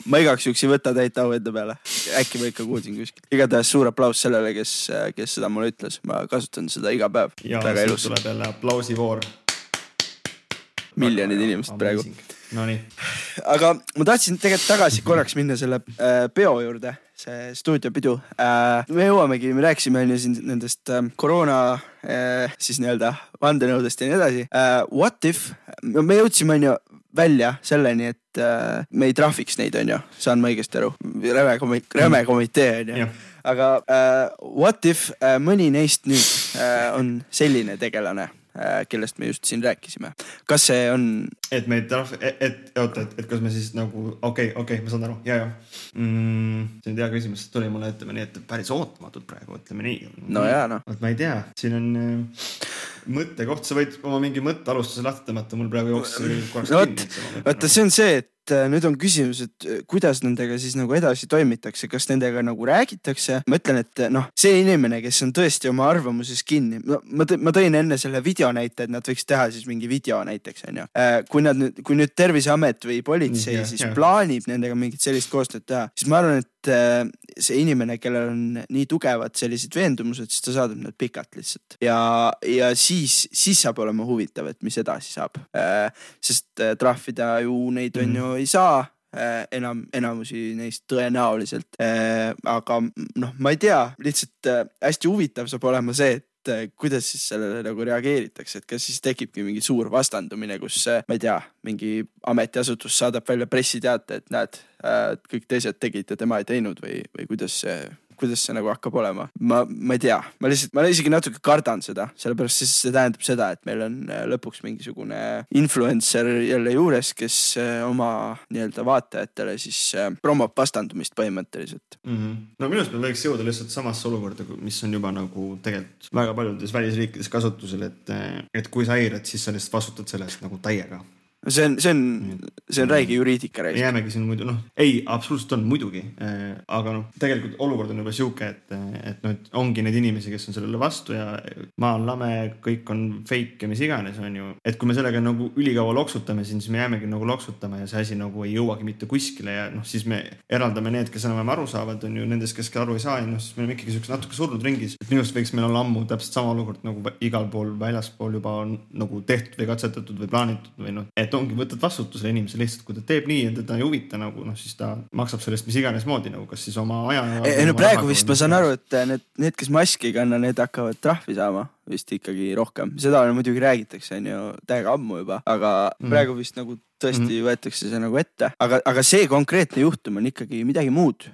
ma igaks juks ei võta täit au enda peale. Äkki ma ikka kuulsin kuskil. Igatahes suur aplaus sellele, kes, kes seda mulle ütles. Ma kasutan seda iga päev. Ja väga ilus. Tuleb jälle aplausivoor. Miljonid inimesed praegu. No nii. Aga ma tahtsin tegelikult tagasi korraks minna selle äh, peo juurde, see stuudiopidu. Äh, me jõuamegi, me rääksime siin nendest äh, korona äh, siis nii-öelda vandenõudest ja nii edasi. Äh, what if? Me jõudsime on ju välja selleni, et äh, me ei trahviks neid on ju, saan ma õigesti aru. Räme, komi- räme komitee on ju. Ja. Aga äh, what if äh, mõni neist nüüd äh, on selline tegelane? Kellest me just siin rääkisime. Kas see on... Et me ei traf... Et, et, et, et, et kas me siis nagu... Okei, okay, okei, okay, ma saan aru. Ja, ja. Mm, see on hea küsimus. Tuli mulle ütleme nii, et päris ootamatud praegu. Ütleme nii. No jaa, no. Oot, ma ei tea. Siin on mõtte koht. Sa võid oma mingi mõtte alustuse lahtamata. Mul praegu jooksis korraks no, kinni. Vaata, see on see, et nüüd on küsimus, et kuidas nendega siis nagu edasi toimitakse, kas nendega nagu räägitakse. Ma ütlen, et noh, see inimene, kes on tõesti oma arvamuses kinni, ma, tõ- ma tõin enne selle videonäite, et nad võiks teha siis mingi video näiteks. On ju. Kui, nad nüüd, kui nüüd Terviseamet või politsei ja, siis ja. plaanib nendega mingit sellist koostööd teha, siis ma arvan, et see inimene, kellel on nii tugevad sellised veendumused, siis ta saadab nad pikalt lihtsalt. Ja, ja siis, siis saab olema huvitav, et mis edasi saab. Sest trahvida ju neid on ju ei saa enam, enamusi neist tõenäoliselt. Aga noh, ma ei tea, lihtsalt hästi huvitav saab olema see, et kuidas siis sellele nagu reageeritakse, et kas siis tekibki mingi suur vastandumine, kus ma ei tea, mingi ametiasutus saadab välja pressiteate, et näed, kõik teised tegid ja tema ei teinud või, või kuidas see kuidas see nagu hakkab olema. Ma, ma ei tea. Ma lihtsalt, ma isegi natuke kardan seda. Sellepärast siis see tähendab seda, et meil on lõpuks mingisugune influencer jälle juures, kes oma nii-öelda vaatajatele siis promob vastandumist põhimõtteliselt. Mm-hmm. No minust me võiks jõuda lihtsalt samasse olukorda, mis on juba nagu tegelikult väga paljudes välisriikides kasutusel, et, et kui sa eirad, siis sa lihtsalt vastutad sellest nagu täiega. See on, see on, see on räägi juriidika räägi. Jäämegi siin muidu, noh, ei, absoluutselt on muidugi, äh, aga noh, tegelikult olukord on juba siuke, et, et noh, et ongi need inimesi, kes on sellele vastu ja maa on lame, kõik on fake ja mis iganes on ju, et kui me sellega nagu ülikaua loksutame siin, siis me jäämegi nagu loksutame ja see asi nagu ei jõuagi mitte kuskile ja noh, siis me eraldame need, kes enam aru saavad, on ju, nendes, kes aru ei saa ja noh, siis me on ikkagi selline natuke surnud ringis, et minust võiks meil olla ammu täpselt sama olukord nagu igal pool väljaspool juba on nagu tehtud või katsetatud või plaanitud või noh, et ongi võtad vastutusele inimese lihtsalt, kui ta teeb nii ja teda ei huvita, nagu, noh, siis ta maksab sellest mis iganes moodi, nagu kas siis oma aja... Ei, oma no praegu rahaga, vist ma saan aru, et need, need, kes maski kanna, need hakkavad trahvi saama vist ikkagi rohkem. Seda on muidugi räägitakse, on ju täiega ammu juba, aga mm. praegu vist nagu tõesti mm. võetakse see nagu ette. Aga, aga see konkreetne juhtum on ikkagi midagi muud.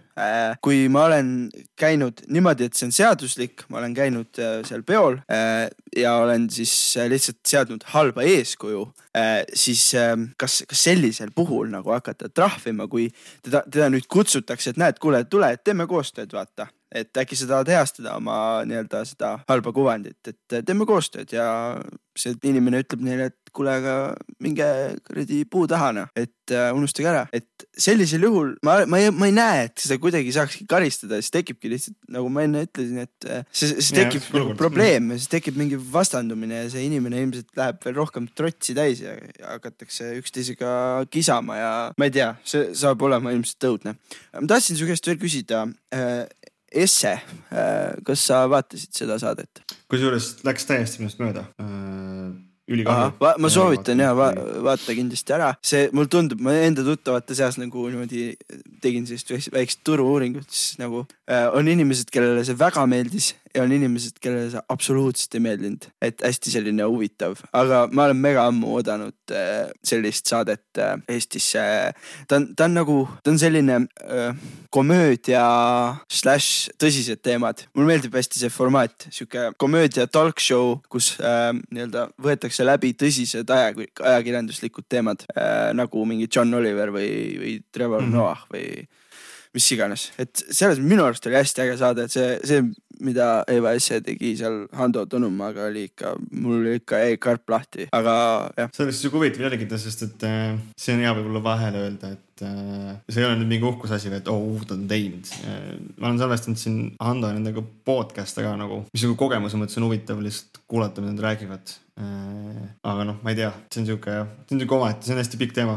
Kui ma olen käinud niimoodi, et see on seaduslik, ma olen käinud seal peol ja olen siis lihtsalt seadnud halba eeskuju, siis kas, kas sellisel puhul nagu hakata trahvima, kui teda, teda nüüd kutsutakse, et näed, kuule, tule, teeme koostööd, vaata. et äkki sa tahad heastada oma nii-öelda seda halba kuvandit, et teeme koostööd ja see inimene ütleb neile, et kuule aga minge kuradi puu tahana, et unustage ära, et sellisel juhul ma, ma, ei, ma ei näe, et seda kuidagi saakski karistada, siis tekibki lihtsalt, nagu ma enne ütlesin, et see, see tekib ja, nagu probleem, see tekib mingi vastandumine ja see inimene ilmselt läheb veel rohkem trotsi täis ja hakatakse üksteisega kisama ja ma ei tea, see saab olema ilmselt õudne. Ma tahtsin su käest veel küsida, Esse, kas sa vaatasid seda saadet? Kusjuures läks täiesti minust mööda. Aha, va- ma soovitan ja, ja va- vaata kindlasti ära. See mul tundub, ma enda tuttavate seas nagu niimoodi tegin sellist väikest turu-uuringut, siis nagu äh, on inimesed, kellele see väga meeldis ja on inimesed, kellele see absoluutselt ei meeldinud. Et hästi selline huvitav. Aga ma olen mega ammu oodanud äh, sellist saadet äh, Eestisse. Äh, ta, on, ta on nagu, ta on selline äh, komöödia slash tõsised teemad. Mul meeldib hästi see formaat, siuke komöödia talk show, kus äh, nii-öelda võetakse läbi tõsised ajakirjanduslikud teemad äh, nagu mingi John Oliver või, või Trevor mm-hmm. Noah või mis iganes. Et selles minu arust oli hästi äge saada, et see, see mida Eeva esse tegi seal Hando Tunuma, aga oli ikka, mul oli ikka ei karp lahti, aga jah. See on see huvitav jällegi, sest et see on hea võib-olla vahele öelda, et see ei ole nüüd mingi uhkus asi, et oh, ta on teinud. Ma olen salvestanud siin Hando ja nendega podcast, aga nagu, mis nagu kogemus on, et see on huvitav lihtsalt kuulata, mida nad räägivad. Aga noh, ma ei tea, see on siuke, see on siuke oma, et see on hästi pikk teema.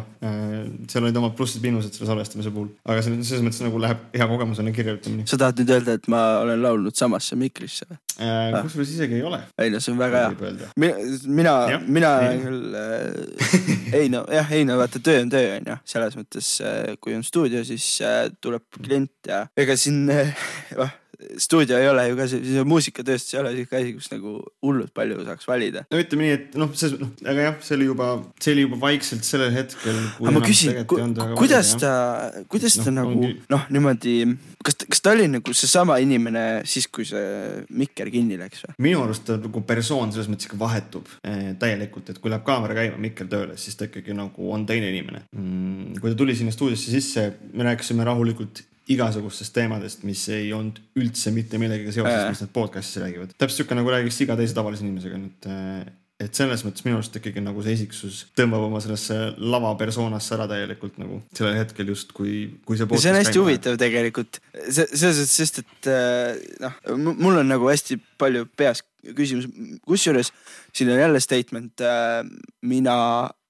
Seal olid omad plussid piinused selle salvestamise puhul, aga see, see mõttes nagu läheb hea kogemusena kirjutamine. Sa tahad nüüd öelda, et ma olen laulnud samasse mikrisse? Äh, kus või isegi ei ole? Ei, no see on väga hea. Mina, mina, ja, mina küll, äh, ei no, jah, ei no, vaata, töö on töö, on ja. Selles mõttes, kui on stuudio, siis tuleb klient ja ega siin, äh, stuudio ei ole ju ka, siis muusikatööstus ei ole siis ka asi, kus nagu hullud palju saaks valida. No ütleme nii, et noh, see, noh, aga jah, see oli juba, see oli juba vaikselt sellel hetkel. Aga ma küsin, ku, kuidas valida, ta, kuidas no, ta nagu, ongi... noh, niimoodi, kas, kas ta oli nagu see sama inimene siis, kui see Mikkel kinni läks või? Minu arust ta nagu persoon selles mõttes vahetub eh, täielikult, et kui läheb kaamera käima Mikkel tööle, siis ta ikkagi nagu on teine inimene. Mm, kui ta tuli sinna stuudiosse sisse, me rääkisime rahulikult igasugustest teemadest, mis ei olnud üldse mitte millegagi seoses, mis nad podcastisse räägivad. Täpselt siuke nagu räägiks iga teise tavalise inimesega, et, et selles mõttes minu arust ikkagi nagu see isiksus tõmbab oma sellesse lava persoonasse ära täielikult nagu sellel hetkel just, kui, kui see podcast. See on hästi huvitav tegelikult, selles, sest et noh, mul on nagu hästi palju peas küsimus, kus juures siin on jälle statement, mina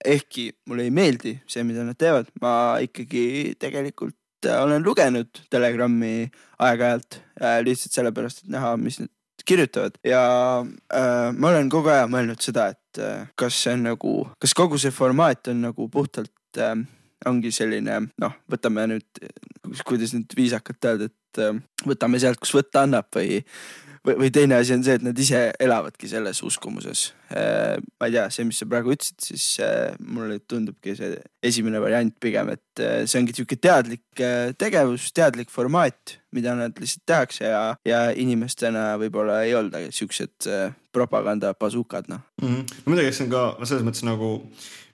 ehkki mulle ei meeldi see, mida nad teevad, ma ikkagi tegelikult olen lugenud Telegrammi aeg-ajalt äh, lihtsalt sellepärast, et näha, mis need kirjutavad ja äh, ma olen kogu aja mõelnud seda, et äh, kas see on nagu, kas kogu see formaat on nagu puhtalt äh, ongi selline, noh, võtame nüüd kuidas nüüd viisakalt öelda, et äh, võtame sealt, kus võtta annab või või teine asi on see, et nad ise elavadki selles uskumuses. Ma ei tea, see, mis sa praegu ütlesid, siis mulle tundubki see esimene variant pigem, et see ongi tüüke teadlik tegevus, teadlik formaat, mida nad lihtsalt tehakse ja, ja inimestena võib-olla ei olda siuksed propaganda bazukad. No. Mm-hmm. No midagi, see on ka selles mõttes nagu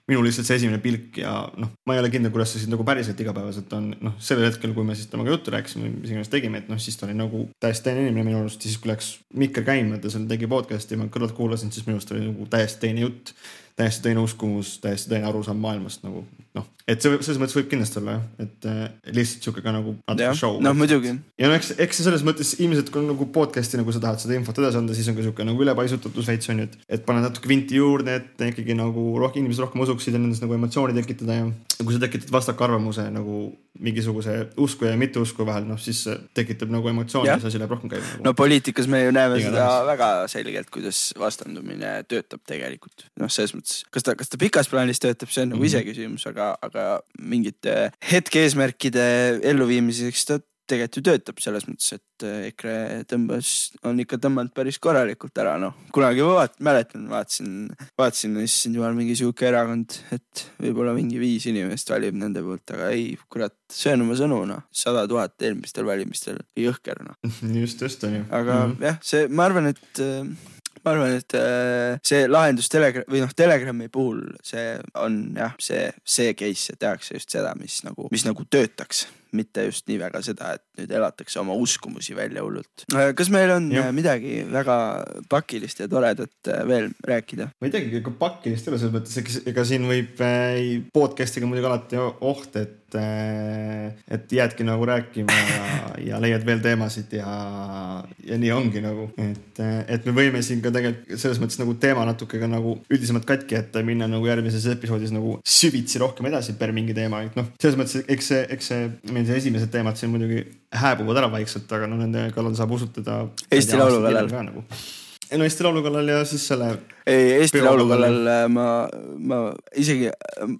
minu lihtsalt see esimene pilk ja noh, ma ei ole kindel, kuidas see siis nagu päriselt igapäevaselt on, noh, sellel hetkel, kui me siis temaga juttu rääksime, mis iganes tegime, et noh, siis ta oli nagu täiesti teine inimene minu arust, siis kui läks Mikkel käima, ta seal tegi podcasti ja ma kõrvalt kuulasin, siis minu arust oli nagu täiesti teine jutt, täiesti teine uskumus, täiesti teine arusaam maailmast nagu, noh, et see selles mõttes võib kindlasti olla, et äh, lihtsalt siuke ka nagu natuke show. No muidugi. Ja no, eks, eks selles mõttes ilmiselt, kui nagu podcasti nagu sa tahad seda infot edasi anda, siis on ka siuke nagu ülepaisutatus veits on, et, et pane natuke vinti juurde, et ikkagi nagu rohkem inimesed rohkem usuksid ja nendest nagu emotsiooni tekitada ja kui sa tekitad vastaka arvamuse nagu mingisuguse usku ja mitte usku vahel, noh siis tekitab nagu emotsiooni ja see läheb rohkem käib. Nagu. No poliitikas me ju näeme seda väga selgelt, kuidas vastandumine töötab tegelikult. No selles mõttes, kas ta, kas ta pikas plaanis töötab, see on nagu ise küsimus, aga, aga mingite hetke eesmärkide elluviimiseks ta tegelikult ju töötab selles mõttes, et Ekre tõmbas, on ikka tõmmanud päris korralikult ära, noh, kunagi vaat, mäletan, vaatsin, vaatsin ja siis juhal mingi siuke erakond, et võibolla mingi viis inimest valib nende poolt, aga ei, kurat, söön oma sõnu, noh, sada tuhat eelmistel valimistel jõhker, noh. Just, just on ju. Aga mm-hmm. jah, see, ma arvan, et ma arvan, et see lahendus telegra- või noh, Telegrammi puhul see on jah, see, see case tehakse just seda, mis nagu, mis nagu töötaks, mitte just nii väga seda, et nüüd elatakse oma uskumusi välja hullult. Kas meil on ja. midagi väga pakilist ja toredat veel rääkida? Ma ei teagi, kui pakilist üle selles mõttes, ega siin võib ei, podcastiga muidugi alati oht, et et jäädki nagu rääkima ja, ja leiad veel teemasid ja, ja nii ongi nagu, et, et me võime siin ka tegelikult selles mõttes nagu teema natuke ka nagu üldisemalt katki, et minna nagu järgmises episoodis nagu süvitsi rohkem edasi per mingi teema, et noh, selles mõttes eks see, eks see, meil see esimesed teemad siin muidugi hääbuvad ära vaikselt, aga no nende kallal saab usutada Eesti laulu kallal nagu. No Eesti laulu kallal ja siis selle ei, Eesti laulu kallal ma, ma isegi,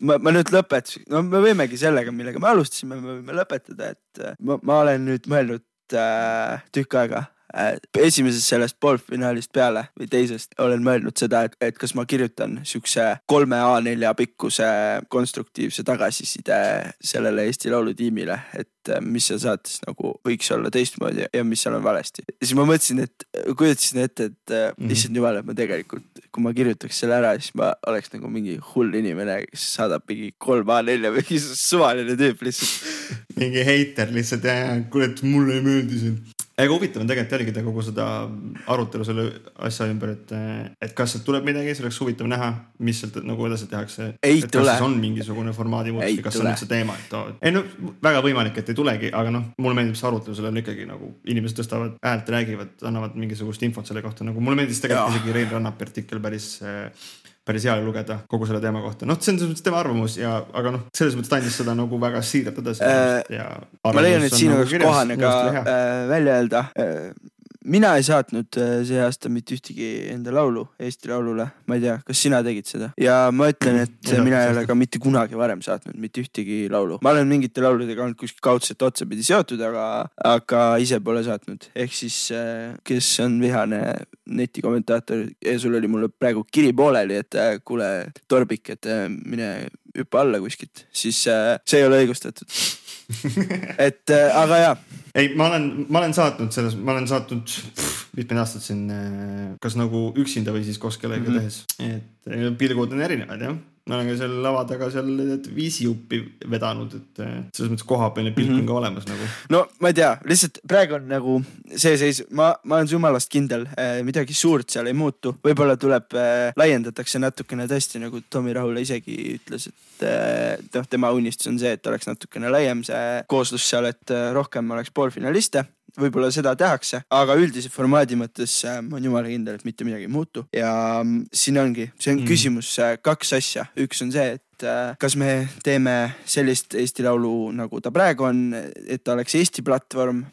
ma, ma nüüd lõpetasin, no me võimegi sellega, millega me alustasime, me võime lõpetada, et ma, ma olen nüüd mõelnud äh, tükk aega äh, esimesest sellest poolfinaalist peale või teisest olen mõelnud seda, et, et kas ma kirjutan siukse kolme A neljaks pikkuse konstruktiivse tagasiside sellele Eesti laulu tiimile, et mis seal saates nagu võiks olla teistmoodi ja mis seal on valesti. Ja siis ma mõtlesin, et kujutasin ette, et mm-hmm. lihtsalt niimoodi, et ma tegelikult, kui ma kirjutaks selle ära, siis ma oleks nagu mingi hull inimene, kes saadab mingi kolm A neljaks mingi suvaline tüüp lihtsalt. Mingi heiter lihtsalt ja, ja kuule, et mulle ei möödi siin. Ega huvitav on tegelikult jälgida kogu seda arutelu selle asja ümber, et, et kas sealt tuleb midagi, see oleks huvitav näha, mis sealt nagu edasi tehakse. Ei et tule. Kas on mingisugune formaadi muutus, kas tule. On üldse teema. Et, oh, ei no, väga võimalik, et tulegi, aga noh, mulle meeldib see arutlusele on ikkagi nagu inimesed tõstavad äält räägivad, annavad mingisugust infot selle kohta. Nagu mulle meeldis tegelikult isegi Reil Ranna-pertikkel päris, päris hea lugeda kogu selle teema kohta. Noh, see on selles mõttes tema arvamus ja aga noh, selles mõttes tandis seda nagu väga siiralt edasi. Äh, ja ma leian, et siin on nagu kohane ka äh, välja öelda. Äh, Mina ei saatnud see aasta mitte ühtegi enda laulu Eesti laulule. Ma ei tea, kas sina tegid seda? Ja ma ütlen, et no, mina ei ole ka mitte kunagi varem saatnud mitte ühtegi laulu. Ma olen mingite lauludega olnud kuskil kaudselt otsa pidi seotud, aga, aga ise pole saatnud. Ehk siis, kes on vihane netikommentaator, ja sul oli mulle praegu kiri pooleli, et kuule Torbik, et mine hüppa alla kuskilt, siis see ei ole õigustatud. et aga ja ei, ma olen, ma olen saatnud selles, ma olen saatnud mitmed aastad siin kas nagu üksinda või siis koos kellega mm-hmm. tehes, et pilgud on erinevad, jah, ma olen ka seal lava taga seal viisi juppi vedanud, et selles mõttes koha peale pilk on mm-hmm. ka olemas nagu. No ma ei tea, lihtsalt praegu on nagu see seis, ma, ma olen jumalast kindel, midagi suurt seal ei muutu, võibolla tuleb, laiendatakse natukene tõesti, nagu Tomi Rahul isegi ütles, et noh, tema unistus on see, et oleks natukene laiem see kooslus seal, et rohkem oleks poolfinaliste, võibolla seda tehakse, aga üldise formaadi mõttes ma on jumala kindel, et mitte midagi muutu ja siin ongi, see on mm. küsimus kaks asja, üks on see, et kas me teeme sellist Eesti laulu nagu ta praegu on, et ta oleks Eesti platvorm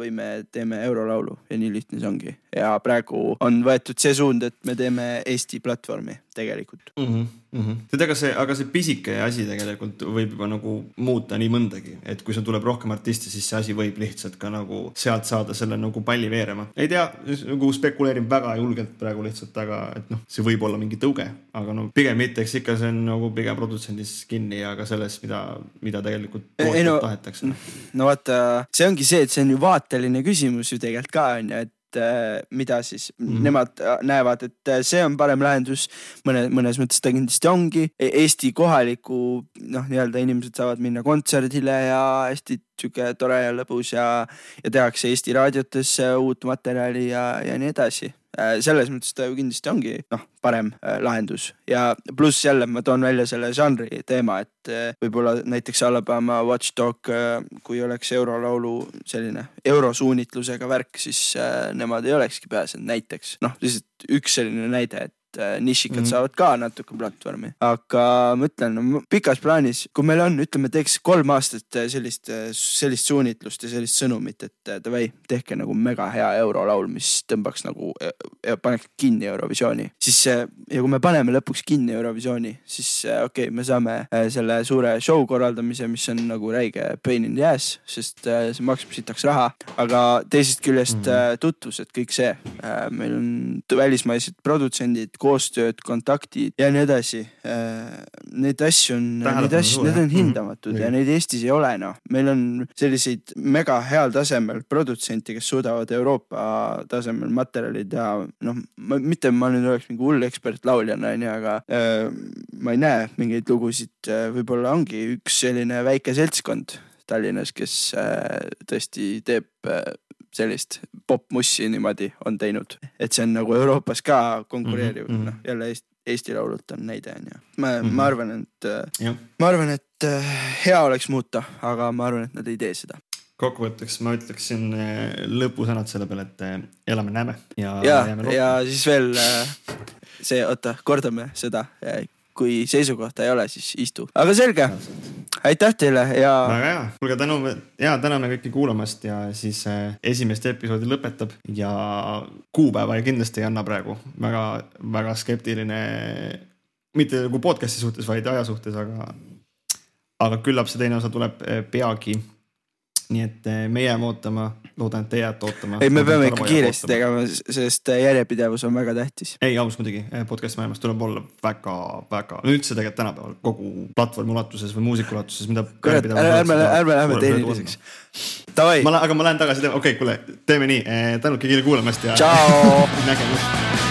või me teeme eurolaulu ja nii lihtne see ongi ja praegu on võetud see suund, et me teeme Eesti platvormi tegelikult mm-hmm. Mm-hmm. Aga, see, aga see pisike asi tegelikult võib juba nagu muuta nii mõndagi, et kui see tuleb rohkem artisti, siis see asi võib lihtsalt ka nagu sealt saada selle nagu palli veerema, ei tea, nagu spekuleerin väga julgelt praegu lihtsalt, aga et noh, see võib olla mingi tõuge, aga no pigem mitte, eks ikka see on nagu pigem produtsendis kinni, aga selles, mida, mida tegelikult ei, no, tahetakse. No vaata, see ongi see, et see on ju vaateline küsimus ju tegelikult ka on ja et mida siis mm-hmm. nemad näevad, et see on parem lahendus mõne, mõnes mõttes ta kindlasti ongi Eesti kohaliku, noh, nii-öelda inimesed saavad minna kontserdile ja hästi tüke tore ja lõbus ja, ja tehakse Eesti raadiotes uut materjali ja, ja nii edasi. Selles mõttes ta ju kindlasti ongi noh, parem lahendus ja pluss jälle ma toon välja selle žanri teema, et võibolla näiteks Alabama Watchdog, kui oleks eurolaulu selline eurosuunitlusega värk, siis nemad ei olekski pääsenud näiteks, noh lihtsalt üks selline näide, et nišikad mm-hmm. saavad ka natuke platvormi, aga ma ütlen, no, pikas plaanis, kui meil on, ütleme, teeks kolm aastat sellist, sellist suunitlust ja sellist sõnumit, et ta või tehke nagu mega hea eurolaul, mis tõmbaks nagu, paneks kinni Eurovisiooni, siis ja kui me paneme lõpuks kinni Eurovisiooni, siis okei, okay, me saame selle suure show korraldamise, mis on nagu räige pain in the ass, sest see maksab sitaks raha, aga teisest küljest mm-hmm. tutvused, kõik see meil on välismaised produtsendid, koostööd, kontaktid ja nii edasi. Need asju on, need asju, need on hindamatud mm-hmm. ja neid Eestis ei ole. No. Meil on selliseid mega heal tasemel produtsenti, kes suudavad Euroopa tasemel materjalid ja noh, ma, mitte ma nüüd oleks mingi hull ekspert lauljana, aga äh, ma ei näe mingeid lugusid, võib-olla ongi üks selline väike seltskond Tallinnas, kes tõesti teeb sellist popmussi niimoodi on teinud. Et see on nagu Euroopas ka konkureeriv. Mm-hmm. No, jälle Eesti, Eesti laulult on näide. Ja. Ma, mm-hmm. ma, arvan, et, ja. ma arvan, et hea oleks muuta, aga ma arvan, et nad ei tee seda. Kokkuvõtteks ma ütleksin lõpusõnad selle peale, et elame näeme. Ja, ja, ja siis veel see, oota, kordame seda. Kui seisukohta ei ole, siis istu. Aga selge. Aitäh teile. Ja... Väga hea. Kulge tänu, ja, täname kõiki kuulamast ja siis esimest episoodi lõpetab ja kuupäeva ja kindlasti ei anna praegu. Väga, väga skeptiline, mitte kui podcasti suhtes, vaid aja suhtes, aga, aga küllab see teine osa tuleb peagi. Nii et me jääme ootama, loodan, et te jääte ootama. Ei, me peame ikka kiiresti tegema, sest järjepidevus on väga tähtis. Ei, aus muidugi, podcast maailmas tuleb olla väga, väga, nüüd see tegelikult tänapäeval kogu platvorm ulatuses või muusikulatuses, mida järjepidevus... Ärme lähme tehniliseks. Aga ma lähen tagasi, okei, kuule, teeme nii, tänuke kiire kuulemast ja... Tšau! Nägemist!